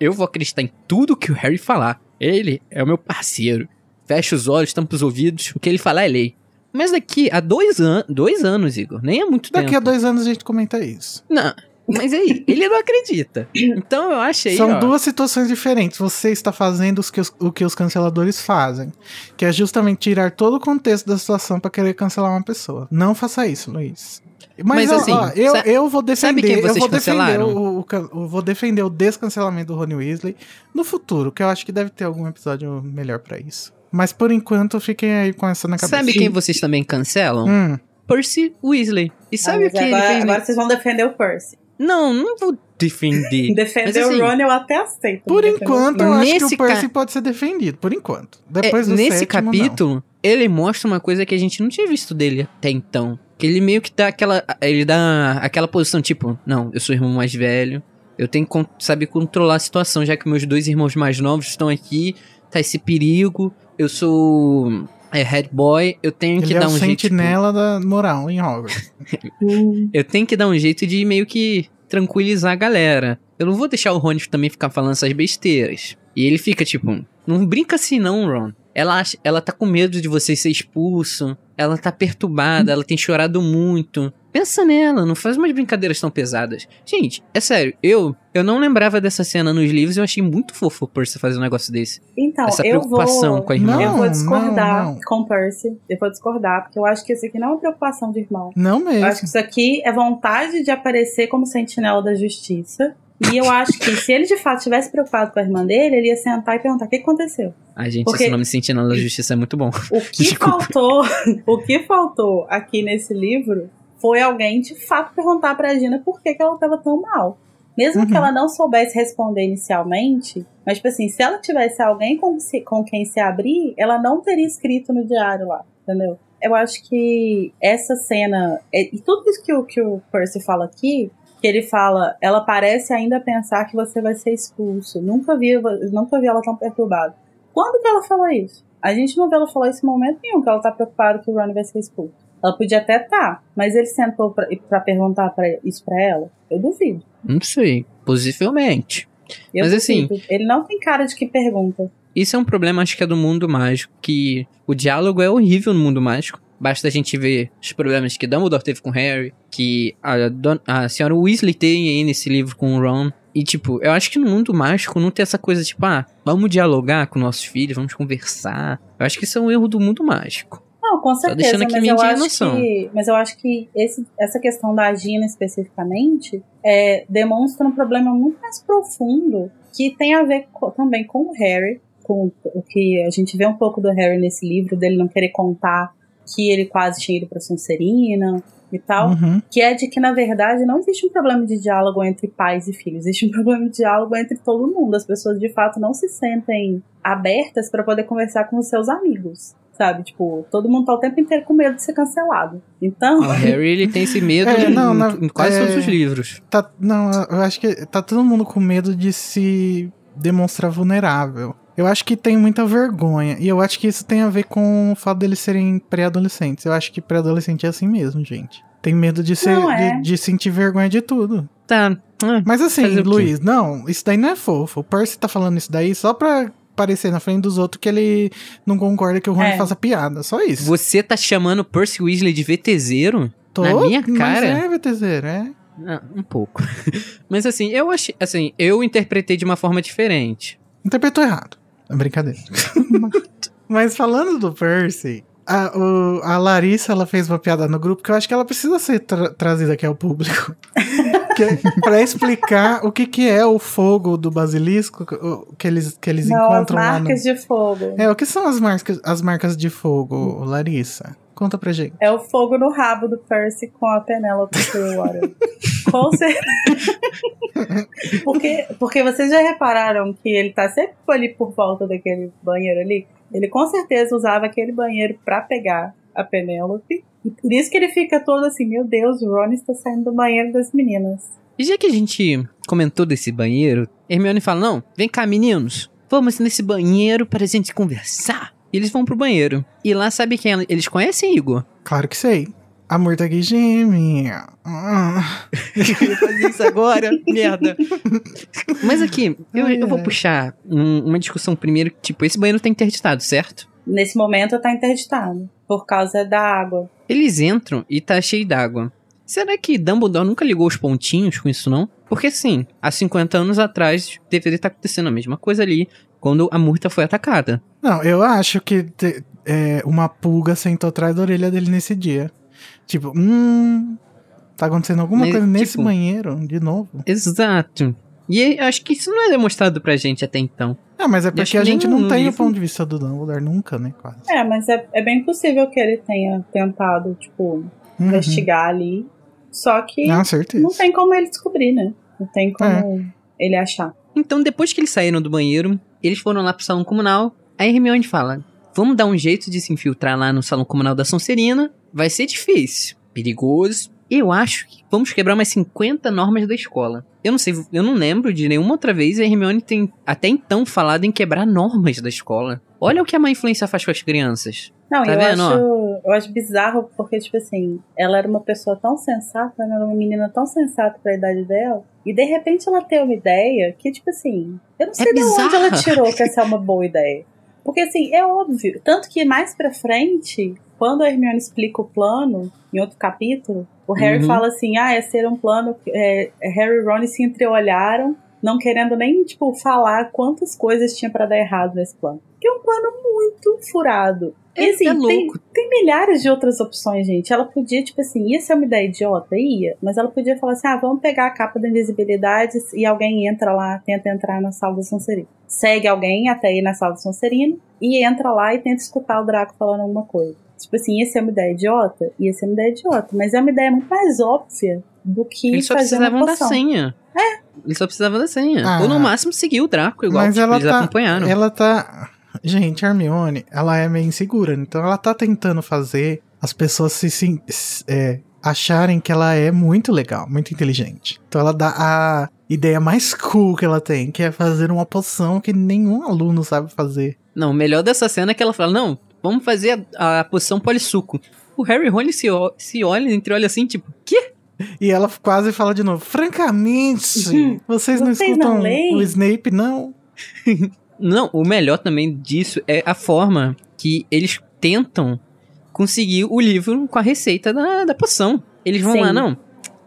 eu vou acreditar em tudo que o Harry falar. Ele é o meu parceiro. Fecha os olhos, tampa os ouvidos, o que ele falar é lei. Mas daqui a 2 anos, Igor, nem é muito daqui tempo. Daqui a 2 anos a gente comenta isso. Não... Mas aí, ele não acredita. Então eu achei... São duas situações diferentes. Você está fazendo o que os canceladores fazem. Que é justamente tirar todo o contexto da situação para querer cancelar uma pessoa. Não faça isso, Luiz. Mas assim... eu vou defender... Sabe quem vocês cancelaram? Eu vou defender o descancelamento do Rony Weasley no futuro. Que eu acho que deve ter algum episódio melhor para isso. Mas por enquanto, fiquem aí com essa na cabeça. Sabe quem vocês também cancelam? Percy Weasley. E sabe o que ele fez... Agora vocês vão defender o Percy. Não vou defender. Defender assim, o Rony eu até aceito. Por enquanto, eu acho que o Percy pode ser defendido. Por enquanto. Depois do sétimo, capítulo, não. ele mostra uma coisa que a gente não tinha visto dele até então. Que ele meio que dá aquela... Ele dá aquela posição tipo... Não, eu sou o irmão mais velho. Eu tenho que saber controlar a situação. Já que meus dois irmãos mais novos estão aqui. Tá esse perigo. Eu sou... head boy. Eu tenho que dar um jeito... Ele é o sentinela da moral em Hogwarts. Eu tenho que dar um jeito de meio que tranquilizar a galera. Eu não vou deixar o Rony também ficar falando essas besteiras. E ele fica tipo... Não brinca assim não, Ron. Ela tá com medo de você ser expulso, ela tá perturbada, ela tem chorado muito. Pensa nela, não faz umas brincadeiras tão pesadas. Gente, é sério, eu não lembrava dessa cena nos livros, eu achei muito fofo o Percy fazer um negócio desse. Então, essa preocupação com a irmã. Eu vou discordar com o Percy, eu vou discordar, porque eu acho que isso aqui não é uma preocupação de irmão. Não mesmo. Eu acho que isso aqui é vontade de aparecer como sentinela da justiça. E eu acho que se ele de fato estivesse preocupado com a irmã dele, ele ia sentar e perguntar o que aconteceu. Ai, gente, porque esse nome Sentinela da Justiça é muito bom. O que faltou aqui nesse livro foi alguém de fato perguntar pra Gina por que ela tava tão mal. Mesmo que ela não soubesse responder inicialmente, mas tipo assim, se ela tivesse alguém com quem se abrir, ela não teria escrito no diário lá, entendeu? Eu acho que essa cena, e tudo isso que o Percy fala aqui, que ele fala, ela parece ainda pensar que você vai ser expulso. Nunca vi ela tão perturbada. Quando que ela falou isso? A gente não vê ela falar isso em momento nenhum, que ela tá preocupada que o Rony vai ser expulso. Ela podia até estar, mas ele sentou pra perguntar isso pra ela? Eu duvido. Não sei, possivelmente. Mas assim... Ele não tem cara de que pergunta. Isso é um problema, acho que é do mundo mágico, que o diálogo é horrível no mundo mágico. Basta a gente ver os problemas que Dumbledore teve com Harry, que a senhora Weasley tem aí nesse livro com o Ron. E tipo, eu acho que no mundo mágico não tem essa coisa tipo, vamos dialogar com nossos filhos, vamos conversar. Eu acho que isso é um erro do mundo mágico. Não, com certeza, mas eu acho que essa questão da Gina especificamente demonstra um problema muito mais profundo que tem a ver também com o Harry, com o que a gente vê um pouco do Harry nesse livro, dele não querer contar que ele quase tinha ido pra Sonserina e tal, que é de que, na verdade, não existe um problema de diálogo entre pais e filhos, existe um problema de diálogo entre todo mundo. As pessoas, de fato, não se sentem abertas pra poder conversar com os seus amigos, sabe? Tipo, todo mundo tá o tempo inteiro com medo de ser cancelado. Então... O Harry, ele tem esse medo em quase todos os livros. Eu acho que tá todo mundo com medo de se demonstrar vulnerável. Eu acho que tem muita vergonha. E eu acho que isso tem a ver com o fato deles serem pré-adolescentes. Eu acho que pré-adolescente é assim mesmo, gente. Tem medo de sentir vergonha de tudo. Tá. Mas assim, Luiz, não, isso daí não é fofo. O Percy tá falando isso daí só pra parecer na frente dos outros que ele não concorda que o Rony faça piada. Só isso. Você tá chamando o Percy Weasley de VTZero? Tô, na minha cara? Mas é VTZero, é. Ah, um pouco. Mas assim, eu achei. Assim, eu interpretei de uma forma diferente. Interpretou errado. É brincadeira. Mas falando do Percy, a Larissa, ela fez uma piada no grupo que eu acho que ela precisa ser trazida aqui ao público. Pra explicar o que é o fogo do basilisco que eles encontram lá. As marcas de fogo. É, o que são as marcas de fogo, Larissa? Conta pra gente. É o fogo no rabo do Percy com a Penélope Water. Com certeza. porque vocês já repararam que ele tá sempre ali por volta daquele banheiro ali? Ele com certeza usava aquele banheiro pra pegar a Penélope. E por isso que ele fica todo assim, meu Deus, o Rony está saindo do banheiro das meninas. E já que a gente comentou desse banheiro, Hermione fala, não, vem cá meninos, vamos nesse banheiro pra gente conversar. E eles vão pro banheiro. E lá, sabe quem eles conhecem, Igor? Claro que sei. A Murta que Geme. Eu queria fazer isso agora. Merda. Mas aqui, eu vou puxar uma discussão primeiro. Tipo, esse banheiro tá interditado, certo? Nesse momento tá interditado. Por causa da água. Eles entram e tá cheio d'água. Será que Dumbledore nunca ligou os pontinhos com isso, não? Porque sim, há 50 anos atrás deveria estar acontecendo a mesma coisa ali. Quando a Murta foi atacada. Não, eu acho que uma pulga sentou atrás da orelha dele nesse dia. Tipo, tá acontecendo alguma coisa nesse banheiro de novo. Exato. E acho que isso não é demonstrado pra gente até então. Ah, mas é porque a gente não tem o ponto de vista do Dumbledore nunca, né? Quase. É, mas é bem possível que ele tenha tentado, tipo, investigar ali. Só que não tem como ele descobrir, né? Não tem como ele achar. Então, depois que eles saíram do banheiro, eles foram lá pro salão comunal. Aí a Hermione fala, Vamos dar um jeito de se infiltrar lá no salão comunal da Sonserina. Vai ser difícil, perigoso. Eu acho que vamos quebrar umas 50 normas da escola. Eu não sei, eu não lembro de nenhuma outra vez a Hermione tem até então falado em quebrar normas da escola. Olha o que a má influência faz com as crianças. Não, tá vendo? Eu acho bizarro porque, tipo assim, ela era uma pessoa tão sensata, ela era uma menina tão sensata pra idade dela, e de repente ela tem uma ideia que, tipo assim, eu não sei de onde ela tirou que essa é uma boa ideia. Porque, assim, é óbvio. Tanto que mais pra frente, quando a Hermione explica o plano, em outro capítulo, o Harry fala assim, ah, é ser um plano... Harry e Rony se entreolharam, não querendo nem, tipo, falar quantas coisas tinha pra dar errado nesse plano. Que é um plano muito furado. E, assim, é louco. Tem milhares de outras opções, gente. Ela podia, tipo assim, ia ser uma ideia idiota, ia, mas ela podia falar assim, ah, vamos pegar a capa da invisibilidade e alguém entra lá, tenta entrar na sala da Sonserina. Segue alguém até ir na sala da Sonserina e entra lá e tenta escutar o Draco falando alguma coisa. Tipo assim, ia ser uma ideia idiota? Ia ser uma ideia idiota. Mas é uma ideia muito mais óbvia do que eles só precisavam da senha. É. Eles só precisavam da senha. Ah. Ou no máximo seguir o Draco, igual tipo, eles acompanharam. Ela tá... Gente, a Hermione, ela é meio insegura. Então ela tá tentando fazer as pessoas se acharem que ela é muito legal, muito inteligente. Então ela dá a ideia mais cool que ela tem, que é fazer uma poção que nenhum aluno sabe fazer. Não, o melhor dessa cena é que ela fala, não... Vamos fazer a poção polissuco. O Harry e Rony se olham, entreolham assim, tipo, quê? E ela quase fala de novo, francamente, vocês não escutam o Snape, não? Não, o melhor também disso é a forma que eles tentam conseguir o livro com a receita da poção. Eles vão lá, não,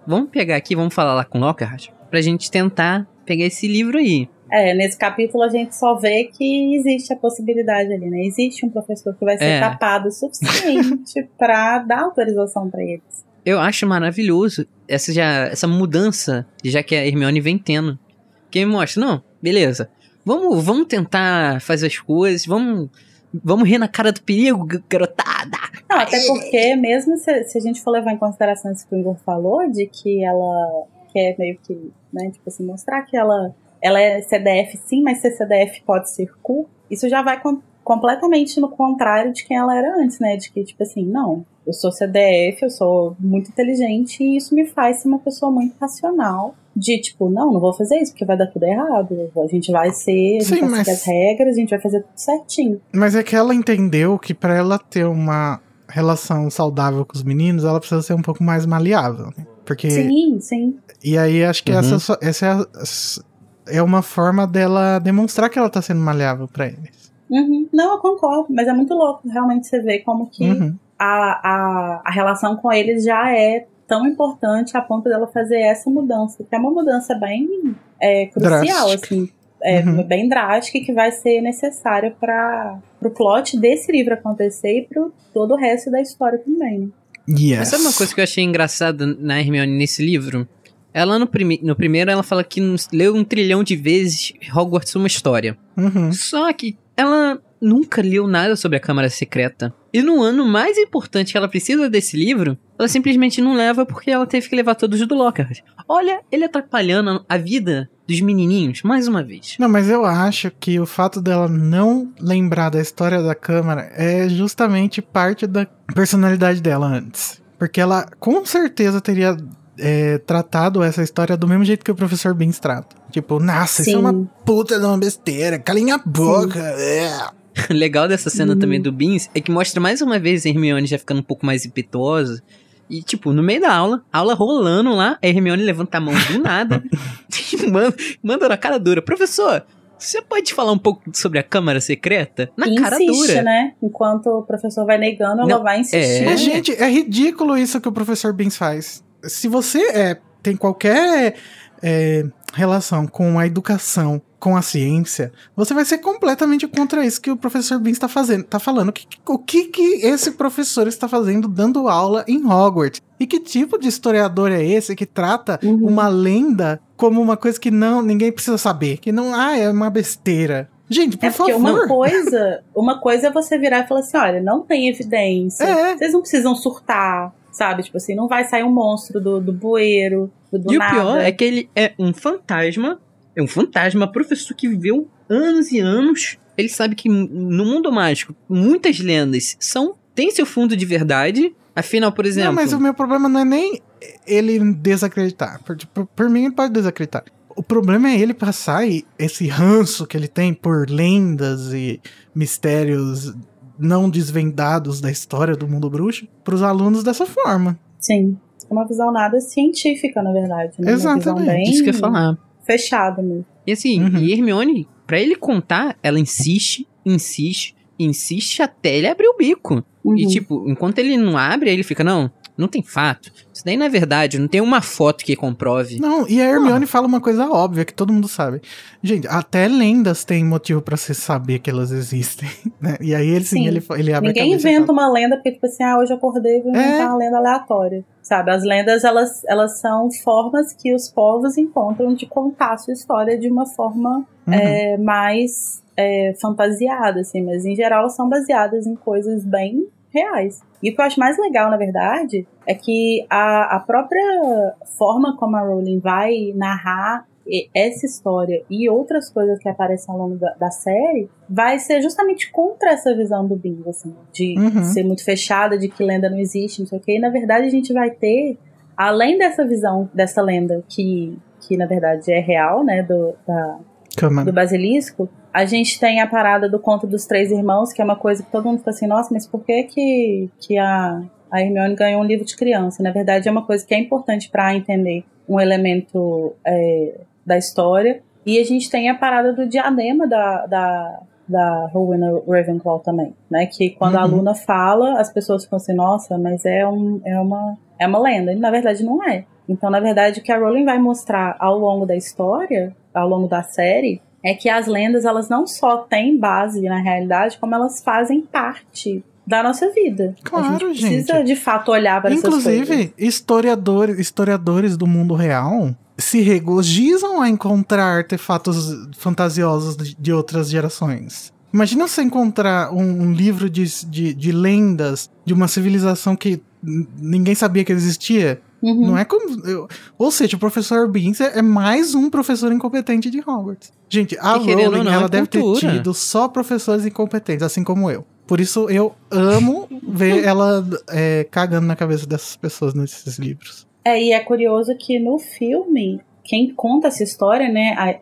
vamos pegar aqui, vamos falar lá com o Lockhart, pra gente tentar pegar esse livro aí. É, nesse capítulo a gente só vê que existe a possibilidade ali, né? Existe um professor que vai ser tapado o suficiente pra dar autorização pra eles. Eu acho maravilhoso essa mudança, já que a Hermione vem tendo. Quem me mostra, não, beleza. Vamos tentar fazer as coisas, vamos rir na cara do perigo, garotada! Não, até porque, mesmo se a gente for levar em consideração isso que o Igor falou, de que ela quer meio que, né, tipo assim, mostrar que ela é CDF sim, mas ser CDF pode ser cool, isso já vai completamente no contrário de quem ela era antes, né? De que, tipo assim, não, eu sou CDF, eu sou muito inteligente e isso me faz ser uma pessoa muito racional. De, tipo, não vou fazer isso, porque vai dar tudo errado. A gente vai ser, sim, a gente vai seguir as regras, a gente vai fazer tudo certinho. Mas é que ela entendeu que pra ela ter uma relação saudável com os meninos, ela precisa ser um pouco mais maleável, né? Porque... Sim, sim. E aí, acho que essa é é uma forma dela demonstrar que ela tá sendo maleável pra eles. Não, eu concordo, mas é muito louco realmente você ver como que a relação com eles já é tão importante a ponto dela fazer essa mudança, que é uma mudança bem crucial, drástica. Assim, bem drástica, que vai ser necessária para pro plot desse livro acontecer e pro todo o resto da história também. Yes. Essa é uma coisa que eu achei engraçada na Hermione nesse livro. Ela no primeiro ela fala que leu 1 trilhão de vezes Hogwarts Uma História. Só que ela nunca leu nada sobre a Câmara Secreta. E no ano mais importante que ela precisa desse livro, ela simplesmente não leva porque ela teve que levar todos do Lockhart. Olha, ele atrapalhando a vida dos menininhos, mais uma vez. Não, mas eu acho que o fato dela não lembrar da história da Câmara é justamente parte da personalidade dela antes. Porque ela com certeza teria... tratado essa história do mesmo jeito que o professor Binns trata. Tipo, nossa, isso é uma puta de uma besteira, calem a boca. Legal dessa cena também do Binns é que mostra mais uma vez a Hermione já ficando um pouco mais impetuosa. E tipo, no meio da aula, a aula rolando lá, a Hermione levanta a mão do nada e manda na cara dura, professor, você pode falar um pouco sobre a Câmara Secreta? Na insiste, cara dura. Insiste, né? Enquanto o professor vai negando, ela vai insistir. Gente, é ridículo isso que o professor Binns faz. Se você tem qualquer relação com a educação, com a ciência, você vai ser completamente contra isso que o professor Binns está fazendo. Tá falando o que esse professor está fazendo dando aula em Hogwarts. E que tipo de historiador é esse que trata uma lenda como uma coisa que ninguém precisa saber? Que não, é uma besteira. Gente, por favor. Uma coisa é você virar e falar assim, olha, não tem evidência, vocês não precisam surtar. Sabe, tipo assim, não vai sair um monstro do bueiro, do nada. E o pior é que ele é um fantasma professor que viveu anos e anos, ele sabe que no mundo mágico, muitas lendas têm seu fundo de verdade. Afinal, por exemplo... Não, mas o meu problema não é nem ele desacreditar. Por mim, ele pode desacreditar. O problema é ele passar esse ranço que ele tem por lendas e mistérios não desvendados da história do mundo bruxo pros alunos dessa forma. Sim. Uma visão nada científica, na verdade. Né? Exatamente. Uma visão bem... Isso que eu ia falar. Fechado mesmo. E assim, e Hermione, pra ele contar, ela insiste até ele abrir o bico. E tipo, enquanto ele não abre, ele fica, não tem fato. Isso daí, na verdade, não tem uma foto que comprove. Não, e a Hermione fala uma coisa óbvia que todo mundo sabe. Gente, até lendas tem motivo pra você saber que elas existem, né? E aí ele abre a cabeça. Ninguém inventa uma lenda porque, tipo assim, hoje eu acordei e vou inventar uma lenda aleatória. Sabe, as lendas, elas são formas que os povos encontram de contar a sua história de uma forma mais... fantasiada, assim, mas em geral elas são baseadas em coisas bem reais. E o que eu acho mais legal, na verdade, é que a própria forma como a Rowling vai narrar essa história e outras coisas que aparecem ao longo da série vai ser justamente contra essa visão do Bingo, assim, de ser muito fechada, de que lenda não existe, não sei o quê. E, na verdade, a gente vai ter, além dessa visão, dessa lenda que na verdade é real, né, do Basilisco, a gente tem a parada do conto dos três irmãos, que é uma coisa que todo mundo fica assim, nossa, mas por que a Hermione ganhou um livro de criança? Na verdade, é uma coisa que é importante para entender um elemento da história. E a gente tem a parada do diadema da Rowena Ravenclaw também, né? Que quando a aluna fala, as pessoas ficam assim, nossa, mas é uma lenda. E na verdade não é. Então, na verdade, o que a Rowling vai mostrar ao longo da história, ao longo da série... é que as lendas, elas não só têm base na realidade, como elas fazem parte da nossa vida. Claro, a gente precisa, de fato, olhar para essas coisas. Inclusive, historiadores do mundo real se regozijam a encontrar artefatos fantasiosos de outras gerações. Imagina você encontrar um livro de lendas de uma civilização que ninguém sabia que existia. Não é como... Ou seja, o professor Binns é mais um professor incompetente de Hogwarts. Gente, a Rowling, ela deve ter tido só professores incompetentes, assim como eu. Por isso, eu amo ver ela cagando na cabeça dessas pessoas nesses livros. E é curioso que no filme, quem conta essa história, né,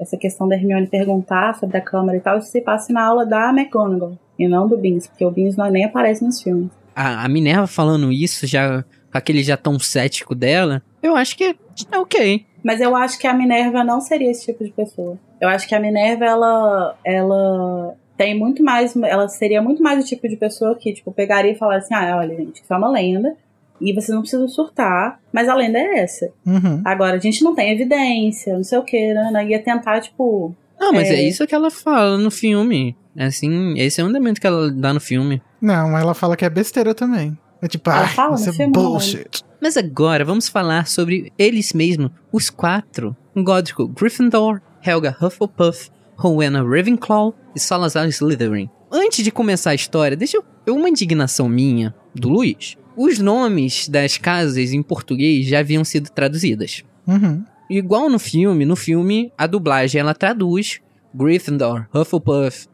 essa questão da Hermione perguntar sobre a câmara e tal, isso se passa na aula da McGonagall, e não do Binns, porque o Binns nem aparece nos filmes. A Minerva falando isso já... aquele já tão cético dela, eu acho que é ok. Mas eu acho que a Minerva não seria esse tipo de pessoa. Eu acho que a Minerva, ela tem muito mais... ela seria muito mais o tipo de pessoa que, tipo, pegaria e falaria assim, olha, gente, isso é uma lenda, e vocês não precisam surtar, mas a lenda é essa. Agora, a gente não tem evidência, não sei o que, né? Ia tentar, tipo... Não, mas é isso que ela fala no filme. Assim, esse é o andamento que ela dá no filme. Não, ela fala que é besteira também. É tipo, isso é bullshit. Mas agora vamos falar sobre eles mesmos, os quatro: Godric Gryffindor, Helga Hufflepuff, Rowena Ravenclaw e Salazar Slytherin. Antes de começar a história, deixa eu uma indignação minha, do Luiz. Os nomes das casas em português já haviam sido traduzidas. Igual no filme a dublagem ela traduz Gryffindor, Hufflepuff,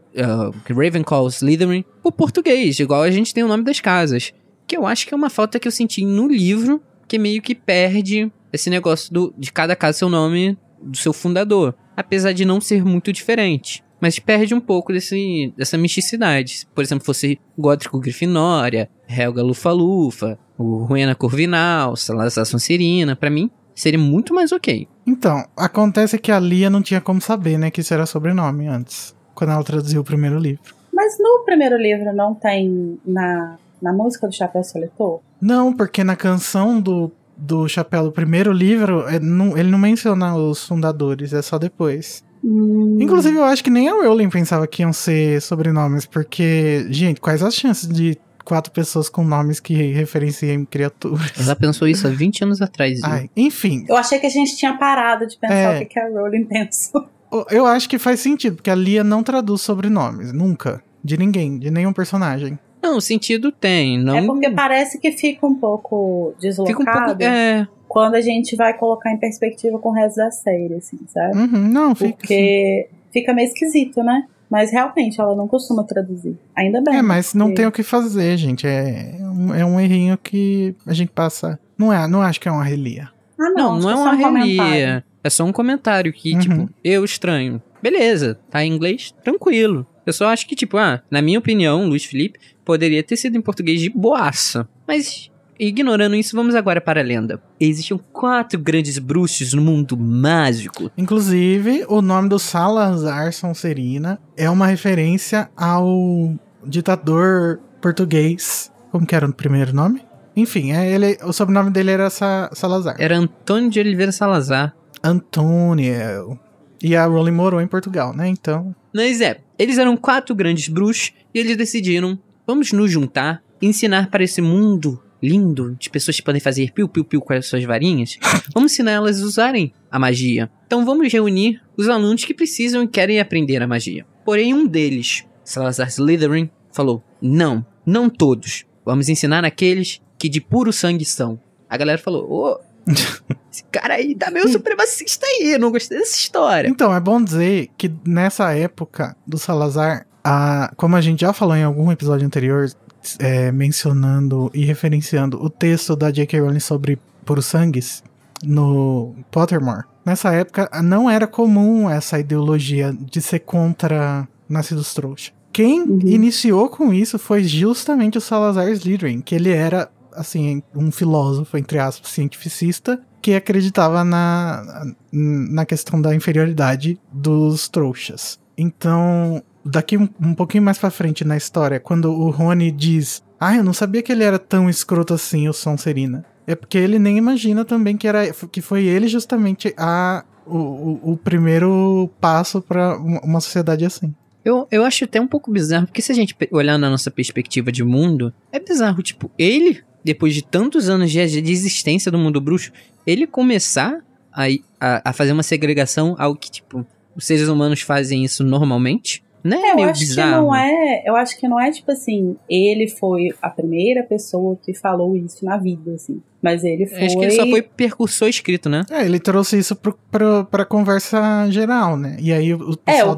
Ravenclaw, Slytherin por português, igual a gente tem o nome das casas. Que eu acho que é uma falta que eu senti no livro, que meio que perde esse negócio de cada casa ser o nome do seu fundador. Apesar de não ser muito diferente. Mas perde um pouco dessa misticidade. Se, por exemplo, fosse Godric Grifinória, Helga Lufa-Lufa, o Rowena Corvinal, Salazar Sonserina, pra mim seria muito mais ok. Então, acontece que a Lia não tinha como saber, né, que isso era sobrenome antes, quando ela traduziu o primeiro livro. Mas no primeiro livro não tem na música do Chapéu Seletor? Não, porque na canção do Chapéu do primeiro livro, ele não menciona os fundadores, é só depois. Inclusive, eu acho que nem a Rowling pensava que iam ser sobrenomes, porque, gente, quais as chances de 4 pessoas com nomes que referenciam criaturas? Ela pensou isso há 20 anos atrás. Enfim. Eu achei que a gente tinha parado de pensar o que a Rowling pensou. Eu acho que faz sentido, porque a Lia não traduz sobrenomes, nunca. De ninguém, de nenhum personagem. Não, sentido tem. Não... É porque parece que fica um pouco deslocado quando a gente vai colocar em perspectiva com o resto da série, assim, sabe? Não, fica. Porque Fica meio esquisito, né? Mas realmente, ela não costuma traduzir. Ainda bem. É, mas não tem o que fazer, gente. É um errinho que a gente passa... Não acho que é uma relia. Ah, não é uma relia. É só um comentário que, tipo, eu estranho. Beleza, tá em inglês, tranquilo. Eu só acho que, tipo, na minha opinião, Luiz Felipe poderia ter sido em português de boaça. Mas... ignorando isso, vamos agora para a lenda. Existiam 4 grandes bruxos no mundo mágico. Inclusive, o nome do Salazar Sonserina é uma referência ao ditador português. Como que era o primeiro nome? Enfim, o sobrenome dele era Salazar. Era Antônio de Oliveira Salazar. Antônio. E a Rowling morou em Portugal, né? Então... Mas eles eram 4 grandes bruxos e eles decidiram, vamos nos juntar, ensinar para esse mundo... lindo, de pessoas que podem fazer piu-piu-piu com as suas varinhas, vamos ensinar elas a usarem a magia. Então vamos reunir os alunos que precisam e querem aprender a magia. Porém, um deles, Salazar Slytherin, falou, não todos. Vamos ensinar aqueles que de puro sangue são. A galera falou, esse cara aí tá meio supremacista aí, eu não gostei dessa história. Então, é bom dizer que nessa época do Salazar, como a gente já falou em algum episódio anterior... mencionando e referenciando o texto da J.K. Rowling sobre puros sangues no Pottermore. Nessa época não era comum essa ideologia de ser contra nascidos trouxa. Quem iniciou com isso foi justamente o Salazar Slytherin, que ele era, assim, um filósofo, entre aspas, cientificista, que acreditava na questão da inferioridade dos trouxas. Então... daqui um pouquinho mais pra frente na história, quando o Rony diz, eu não sabia que ele era tão escroto assim, o Sonserina. É porque ele nem imagina também que foi ele justamente o primeiro passo pra uma sociedade assim. Eu acho até um pouco bizarro, porque se a gente olhar na nossa perspectiva de mundo, é bizarro, tipo, ele, depois de tantos anos de existência do mundo bruxo, ele começar a fazer uma segregação ao que, tipo, os seres humanos fazem isso normalmente. É meio bizarro. Eu acho que não é tipo assim, ele foi a primeira pessoa que falou isso na vida, assim. Mas ele foi... acho que ele só foi percursor escrito, né? Ele trouxe isso pra conversa geral, né? E aí o pessoal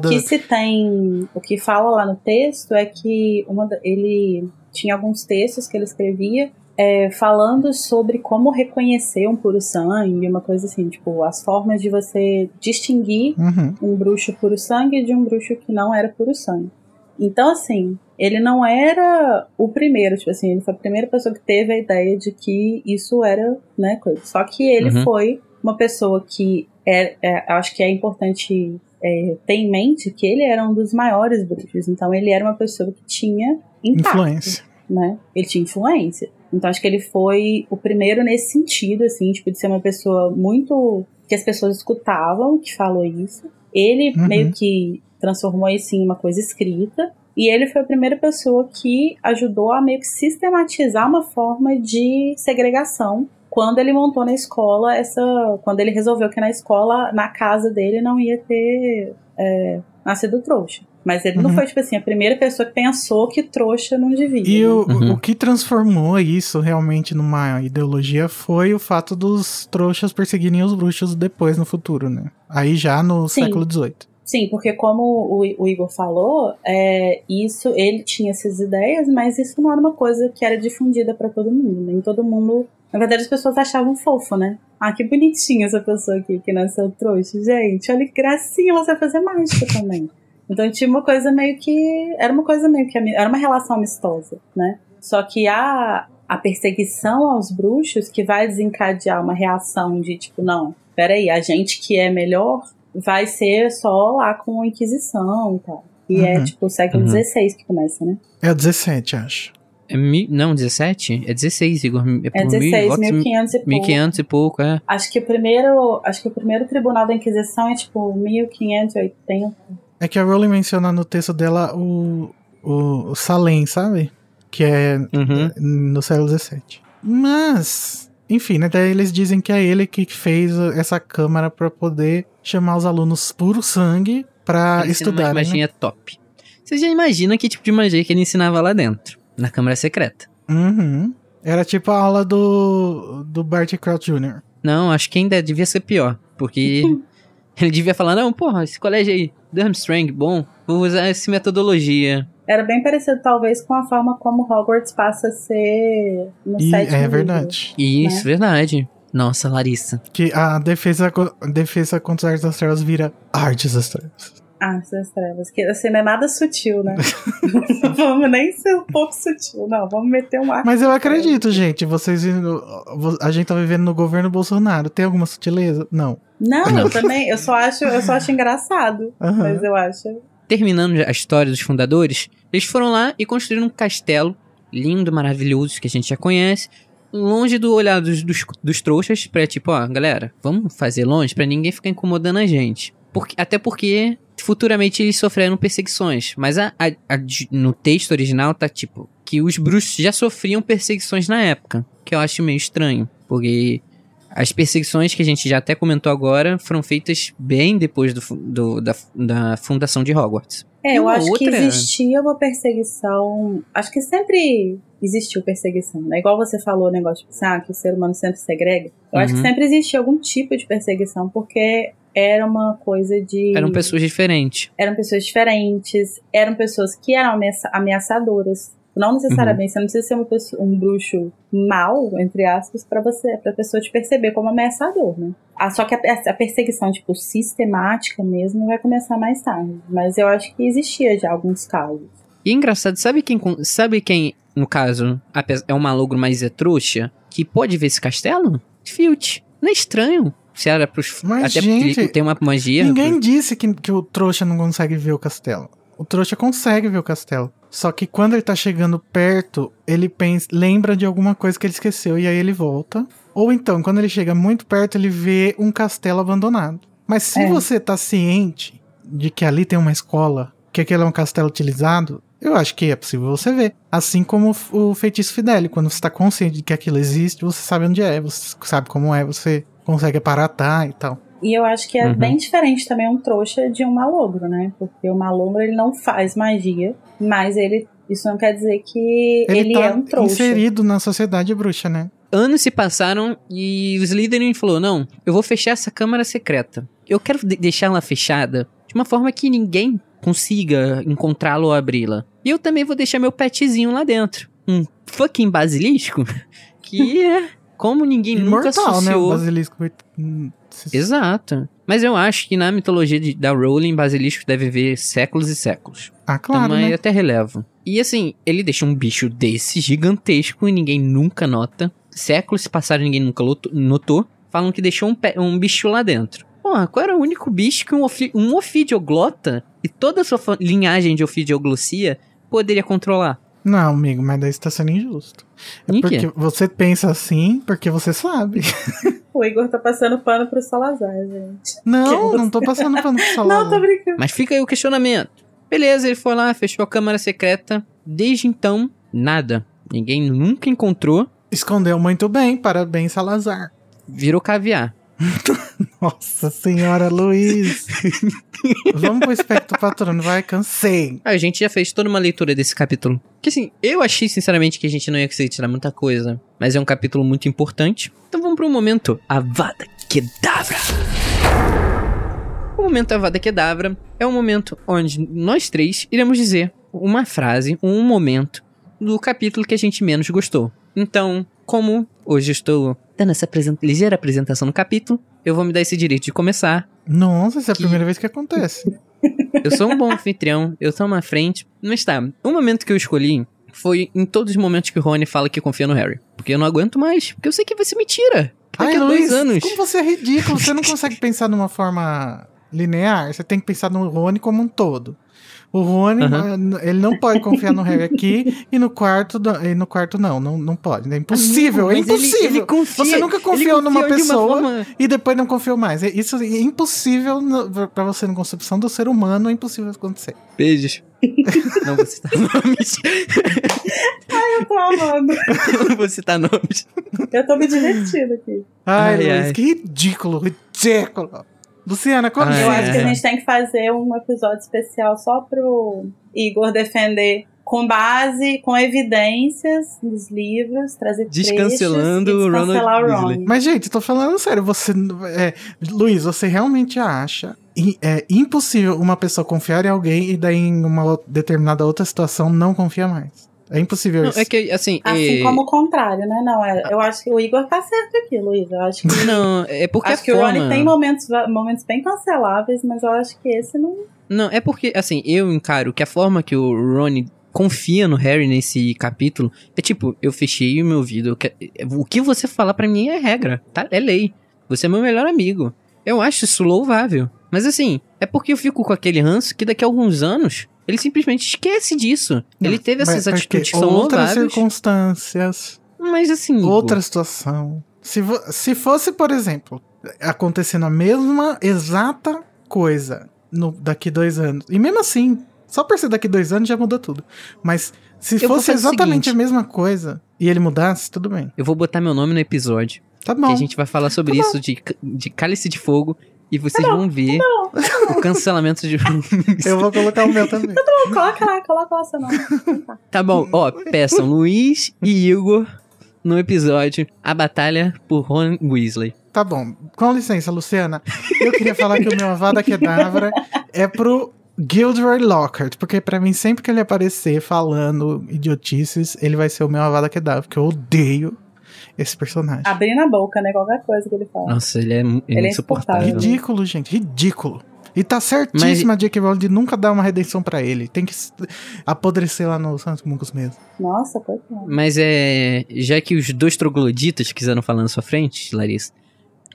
o que fala lá no texto é que ele tinha alguns textos que ele escrevia falando sobre como reconhecer um puro sangue, uma coisa assim, tipo, as formas de você distinguir um bruxo puro sangue de um bruxo que não era puro sangue. Então, assim, ele não era o primeiro, tipo assim, ele foi a primeira pessoa que teve a ideia de que isso era, né, coisa. Só que ele foi uma pessoa que acho que é importante ter em mente que ele era um dos maiores bruxos, então ele era uma pessoa que tinha impacto, influência, né? Ele tinha influência. Então acho que ele foi o primeiro nesse sentido, assim, tipo, de ser uma pessoa muito... que as pessoas escutavam, que falou isso. Ele meio que transformou isso em uma coisa escrita. E ele foi a primeira pessoa que ajudou a meio que sistematizar uma forma de segregação. Quando ele montou na escola quando ele resolveu que na escola, na casa dele, não ia ter nascido trouxa. Mas ele não foi, tipo assim, a primeira pessoa que pensou que trouxa não devia. E o que transformou isso realmente numa ideologia foi o fato dos trouxas perseguirem os bruxos depois, no futuro, né? Aí já no século XVIII. Sim, porque como o Igor falou, ele tinha essas ideias, mas isso não era uma coisa que era difundida pra todo mundo. Nem todo mundo... Na verdade, as pessoas achavam fofo, né? Que bonitinha essa pessoa aqui que nasceu trouxa. Gente, olha que gracinha, ela vai fazer mágica também. Então tinha uma coisa meio que... Era uma relação amistosa, né? Só que a perseguição aos bruxos que vai desencadear uma reação de tipo, não, peraí, a gente que é melhor vai ser só lá com a Inquisição e tal. E é tipo o século XVI que começa, né? É o XVII, acho. Não, 17? É 16, Igor. É 16, 1500 e pouco, é. Acho que o primeiro tribunal da Inquisição é tipo 1580... É que a Rowling menciona no texto dela o Salem, sabe? Que é no século XVII. Mas, enfim, né? Daí eles dizem que é ele que fez essa câmara pra poder chamar os alunos puro sangue pra estudar. Magia top. Você já imagina que tipo de magia que ele ensinava lá dentro, na Câmara Secreta. Era tipo a aula do Barty Crouch Jr. Não, acho que ainda devia ser pior, porque... Ele devia falar, não, porra, esse colégio aí, Durmstrang, bom, vou usar essa metodologia. Era bem parecido, talvez, com a forma como Hogwarts passa a ser no sétimo livro. É verdade. Isso, né? Verdade. Nossa, Larissa. Que a defesa contra as artes das trevas vira artes das trevas. Artes das trevas. Que assim, não é nada sutil, né? Não vamos nem ser um pouco sutil, não. Vamos meter um ar. Mas eu acredito, gente. A gente tá vivendo no governo Bolsonaro. Tem alguma sutileza? Não. Não. Eu também. Eu só acho engraçado. Uhum. Mas eu acho... Terminando a história dos fundadores, eles foram lá e construíram um castelo lindo, maravilhoso, que a gente já conhece, longe do olhar dos trouxas, pra tipo, ó, galera, vamos fazer longe pra ninguém ficar incomodando a gente. Até porque futuramente eles sofreram perseguições, mas no texto original tá tipo, que os bruxos já sofriam perseguições na época, que eu acho meio estranho, porque... As perseguições que a gente já até comentou agora foram feitas bem depois da fundação de Hogwarts. É, eu acho que existia uma perseguição... Acho que sempre existiu perseguição, né? Igual você falou o negócio de pensar que o ser humano sempre segrega. Eu acho que sempre existia algum tipo de perseguição, porque era uma coisa de... Eram pessoas diferentes, eram pessoas que eram ameaçadoras. Não necessariamente, você não precisa ser uma pessoa, um bruxo mau, entre aspas, pra pessoa te perceber como ameaçador, né? Só que a perseguição, tipo, sistemática mesmo, vai começar mais tarde. Mas eu acho que existia já alguns casos. E é engraçado, sabe quem, no caso, é um malogro, mas é trouxa, que pode ver esse castelo? Filch. Não é estranho? Se era pros... Mas, até gente, porque tem uma magia... Ninguém disse que o trouxa não consegue ver o castelo. O trouxa consegue ver o castelo. Só que quando ele tá chegando perto, ele lembra de alguma coisa que ele esqueceu e aí ele volta. Ou então, quando ele chega muito perto, ele vê um castelo abandonado. Mas se você tá ciente de que ali tem uma escola, que aquele é um castelo utilizado, eu acho que é possível você ver. Assim como o feitiço Fidélico. Quando você tá consciente de que aquilo existe, você sabe onde é, você sabe como é, você consegue aparatar e tal. E eu acho que é bem diferente também um trouxa de um malogro, né? Porque o malogro, ele não faz magia, mas isso não quer dizer que ele tá é um trouxa. Inserido na sociedade bruxa, né? Anos se passaram e os líderes falaram, não, eu vou fechar essa câmara secreta. Eu quero deixar ela fechada de uma forma que ninguém consiga encontrá-la ou abri-la. E eu também vou deixar meu petzinho lá dentro. Um fucking basilisco que é... Como ninguém nunca associou... Né? Basilisco. Exato. Mas eu acho que na mitologia da Rowling, basilisco deve viver séculos e séculos. Ah, claro, então, né? Eu até relevo. E assim, ele deixa um bicho desse gigantesco e ninguém nunca nota. Séculos se passaram e ninguém nunca notou. Falam que deixou um bicho lá dentro. Porra, qual era o único bicho que um ofidioglota e toda a sua linhagem de ofidioglossia poderia controlar? Não, amigo, mas daí você tá sendo injusto. É porque você pensa assim, porque você sabe. O Igor tá passando pano pro Salazar, gente. Não tô passando pano pro Salazar. Não, tô brincando. Mas fica aí o questionamento. Beleza, ele foi lá, fechou a câmara secreta. Desde então, nada. Ninguém nunca encontrou. Escondeu muito bem, parabéns, Salazar. Virou caviar. Nossa senhora, Luiz. Vamos pro espectro patrono, vai, cansei. A gente já fez toda uma leitura desse capítulo. Que assim, eu achei sinceramente que a gente não ia conseguir tirar muita coisa, mas é um capítulo muito importante. Então vamos pro momento Avada Kedavra. O momento Avada Kedavra é um momento onde nós três iremos dizer uma frase, um momento do capítulo que a gente menos gostou. Então, como hoje estou dando essa ligeira apresentação no capítulo, eu vou me dar esse direito de começar. Nossa, essa é a primeira vez que acontece. Eu sou um bom anfitrião, eu tomo a frente. Mas tá, o momento que eu escolhi foi em todos os momentos que o Rony fala que confia no Harry. Porque eu não aguento mais, porque eu sei que vai ser mentira. Daqui a 2 anos. Como você é ridículo, você não consegue pensar de uma forma linear. Você tem que pensar no Rony como um todo. O Rony, ele não pode confiar no Harry aqui e no quarto não pode. É impossível, é impossível. Ele confia, você nunca confiou numa pessoa e depois não confiou mais. Isso é impossível pra você na concepção do ser humano, é impossível acontecer. Beijos. Não vou citar nomes. Ai, eu tô amando. Não vou citar nomes. Eu tô me divertindo aqui. Ai, Luiz, que ridículo. Luciana, como eu acho que a gente tem que fazer um episódio especial só pro Igor defender com base, com evidências nos livros, trazer descancelando o Ron. Mas, gente, tô falando sério, você... Luiz, você realmente acha... É impossível uma pessoa confiar em alguém e daí em uma determinada outra situação não confia mais. É impossível não, isso. É que, assim como o contrário, né? Não, eu acho que o Igor tá certo aqui, Luiz. Eu acho que... Não, é porque acho a que forma... o Rony tem momentos bem canceláveis, mas eu acho que esse não... Não, é porque, assim, eu encaro que a forma que o Rony confia no Harry nesse capítulo é tipo, eu fechei o meu ouvido. O que você falar pra mim é regra, tá? É lei. Você é meu melhor amigo. Eu acho isso louvável. Mas assim, é porque eu fico com aquele ranço que daqui a alguns anos ele simplesmente esquece disso. Ele teve essas atitudes que são louváveis. Outras circunstâncias. Mas assim... Outra situação. Se fosse, por exemplo, acontecendo a mesma exata coisa daqui 2 anos. E mesmo assim, só por ser daqui 2 anos já mudou tudo. Mas se fosse exatamente a mesma coisa e ele mudasse, tudo bem. Eu vou botar meu nome no episódio. Tá bom. Que a gente vai falar sobre isso de Cálice de Fogo. E vocês vão ver o cancelamento de Luiz. Eu vou colocar o meu também. Não, coloca lá seu nome. Tá bom, ó, peçam Luiz e Igor no episódio A Batalha por Ron Weasley. Tá bom, com licença, Luciana. Eu queria falar que o meu Avada Kedavra é pro Gilderoy Lockhart, porque pra mim sempre que ele aparecer falando idiotices, ele vai ser o meu Avada Kedavra, porque eu odeio esse personagem. Abrindo a boca, né? Qualquer coisa que ele fala. Nossa, ele é insuportável. Ridículo, gente. Ridículo. E tá certíssima a J.K. Rowling de nunca dar uma redenção pra ele. Tem que apodrecer lá no Santos mesmo. Nossa, coitado. Mas já que os dois trogloditas quiseram falar na sua frente, Larissa,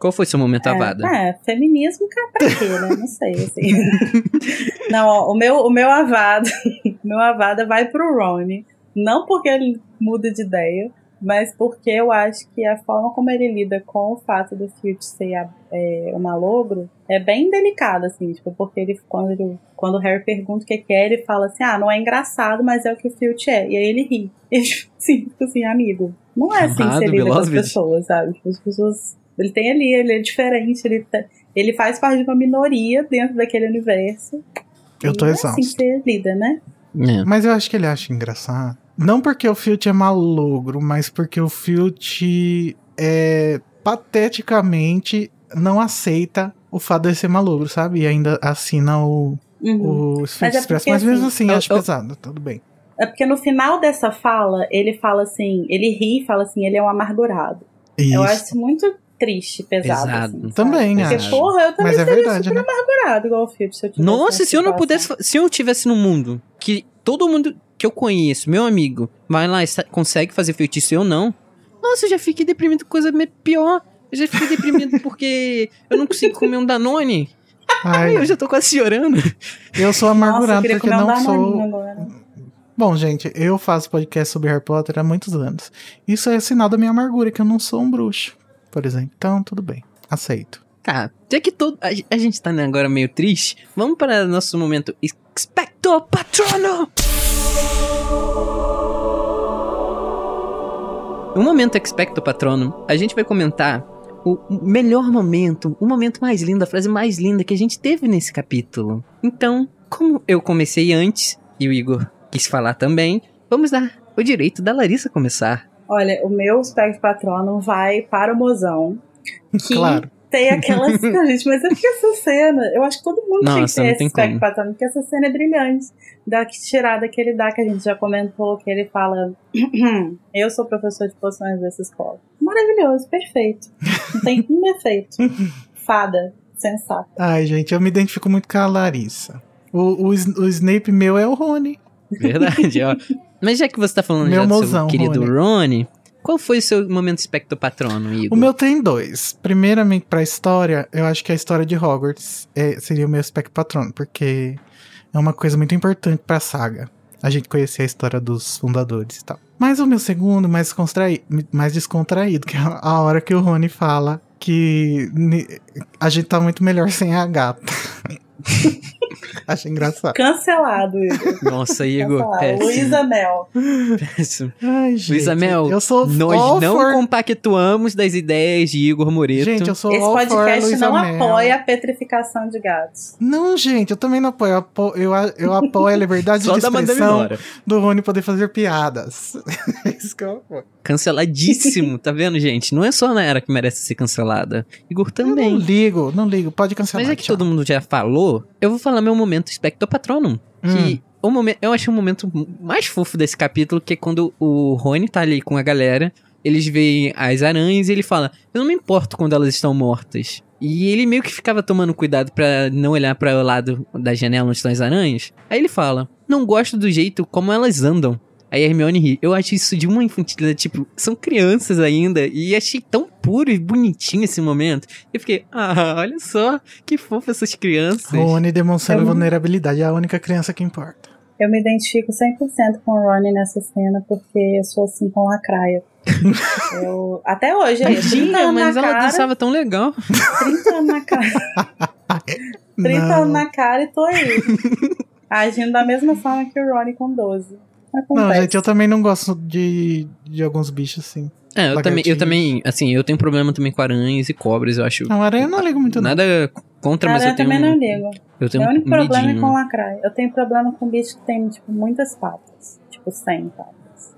qual foi seu momento avada? Feminismo, cara, pra quê, né? Não sei, assim. Não, ó, o meu avada vai pro Rony. Não porque ele muda de ideia, mas porque eu acho que a forma como ele lida com o fato do Filch ser o malogro é bem delicada, assim, tipo, porque quando o Harry pergunta o que é, ele fala assim, não é engraçado, mas é o que o Filch é, e aí ele ri. E, assim, amigo, não é assim que você lida com as pessoas, sabe? As pessoas, ele tem ali, ele é diferente, ele faz parte de uma minoria dentro daquele universo. Eu tô exausto. Não é assim que você lida, né? É. Mas eu acho que ele acha engraçado. Não porque o Filch é malogro, mas porque o Filch pateticamente não aceita o fato de ele ser malogro, sabe? E ainda assina o Feitiço Expresso. Mas mesmo assim, eu acho pesado, tudo bem. É porque no final dessa fala, ele fala assim, ele ri e fala assim, ele é um amargurado. Isso. Eu acho muito triste, pesado. Assim, também, porque, acho. Porque, porra, eu também seria verdade, super amargurado igual o Filch. Se eu tivesse se eu tivesse no mundo que todo mundo... que eu conheço, meu amigo, vai lá e consegue fazer feitiço, eu não. Nossa, eu já fiquei deprimido com coisa pior. Eu já fiquei deprimido porque eu não consigo comer um Danone. Ai, eu já tô quase chorando. Eu sou amargurado porque não sou... Agora. Bom, gente, eu faço podcast sobre Harry Potter há muitos anos. Isso é sinal da minha amargura, que eu não sou um bruxo, por exemplo. Então, tudo bem, aceito. Tá, já que a gente tá agora meio triste, vamos para nosso momento Expecto Patrono! No momento Expecto Patrono, a gente vai comentar o melhor momento, o momento mais lindo, a frase mais linda que a gente teve nesse capítulo. Então, como eu comecei antes, e o Igor quis falar também, vamos dar o direito da Larissa começar. Olha, o meu Expecto Patrono vai para o mozão, que claro. Tem aquela cena, gente, mas é porque essa cena, eu acho que todo mundo tem que ter esse Expecto Patrono, porque essa cena é brilhante. Da tirada que ele dá, que a gente já comentou, que ele fala, eu sou professor de poções dessa escola. Maravilhoso, perfeito. Não tem um defeito. Fada, sensata. Ai, gente, eu me identifico muito com a Larissa. O Snape meu é o Rony. Verdade, ó. Mas já que você tá falando meu já mozão, do seu querido Rony, qual foi o seu momento Expecto Patrono, Igor? O meu tem 2. Primeiramente, pra história, eu acho que a história de Hogwarts seria o meu Expecto Patrono, porque... é uma coisa muito importante pra saga. A gente conhecer a história dos fundadores e tal. Mas o meu segundo, mais descontraído, que é a hora que o Rony fala que a gente tá muito melhor sem a gata. Acho engraçado. Cancelado, Igor. Nossa, Igor, péssimo. Luísa Mel. Péssimo. Ai, gente, Luísa Mel, eu sou nós não for... compactuamos das ideias de Igor Moretto. Gente, eu sou Esse podcast não Mel. Apoia a petrificação de gatos. Não, gente, eu também não apoio. Eu apoio a liberdade de expressão do Rony poder fazer piadas. Isso que eu apoio. Canceladíssimo, tá vendo, gente? Não é só a Nayara que merece ser cancelada. Igor também. Eu não ligo, pode cancelar. Mas é que tchau. Todo mundo já falou, eu vou falar meu momento Spectro Patronum, que o momento, eu achei o momento mais fofo desse capítulo, que é quando o Rony tá ali com a galera, eles veem as aranhas e ele fala, eu não me importo quando elas estão mortas. E ele meio que ficava tomando cuidado pra não olhar pra o lado da janela onde estão as aranhas. Aí ele fala, não gosto do jeito como elas andam. Aí a Hermione ri. Eu acho isso de uma infantilidade, tipo, são crianças ainda, e achei tão puro e bonitinho esse momento. Eu fiquei, olha só, que fofo essas crianças. Rony demonstrando vulnerabilidade, é a única criança que importa. Eu me identifico 100% com o Rony nessa cena, porque eu sou assim com lacraia. Eu, até hoje, eu 30 anos mas na ela cara, dançava tão legal. 30 anos na cara. 30 anos na cara e tô aí. Agindo da mesma forma que o Rony com 12. Acontece. Não, gente, eu também não gosto de alguns bichos, assim. É, eu também, assim, eu tenho problema também com aranhas e cobras, eu acho. Não, aranha eu não ligo muito. Nada contra, mas eu tenho... Aranha eu também não ligo. Eu tenho um problema medinho. É com lacraia. Eu tenho problema com bicho que tem, tipo, muitas patas. Tipo, 100 patas.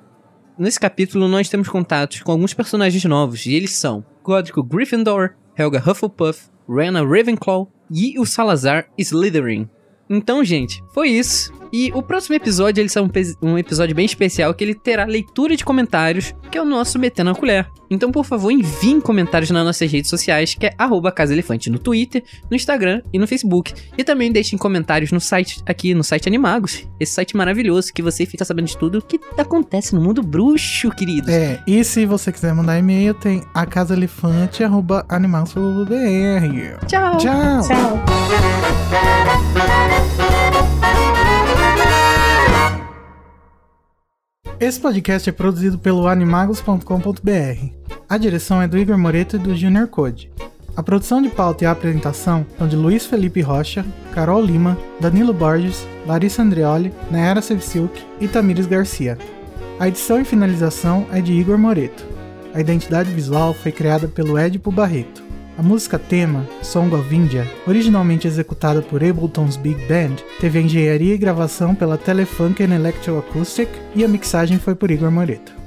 Nesse capítulo, nós temos contatos com alguns personagens novos, e eles são Godric Gryffindor, Helga Hufflepuff, Rowena Ravenclaw e o Salazar Slytherin. Então, gente, foi isso. E o próximo episódio, ele será um episódio bem especial, que ele terá leitura de comentários, que é o nosso Metendo a Colher. Então, por favor, enviem comentários nas nossas redes sociais, que é @CasaElefante no Twitter, no Instagram e no Facebook. E também deixem comentários no site, aqui no site Animagos, esse site maravilhoso, que você fica sabendo de tudo o que acontece no mundo bruxo, querido. É, e se você quiser mandar e-mail, tem acasaelefante@animagos.br. Tchau! Tchau! Esse podcast é produzido pelo animagos.com.br. A direção é do Igor Moretto e do Junior Code. A produção de pauta e a apresentação são de Luiz Felipe Rocha, Carol Lima, Danilo Borges, Larissa Andrioli, Nayara Sevciuk e Tamires Garcia. A edição e finalização é de Igor Moretto. A identidade visual foi criada pelo Edipo Barreto. A música tema, Song of India, originalmente executada por Ableton's Big Band, teve a engenharia e gravação pela Telefunken Electroacoustic e a mixagem foi por Igor Moretto.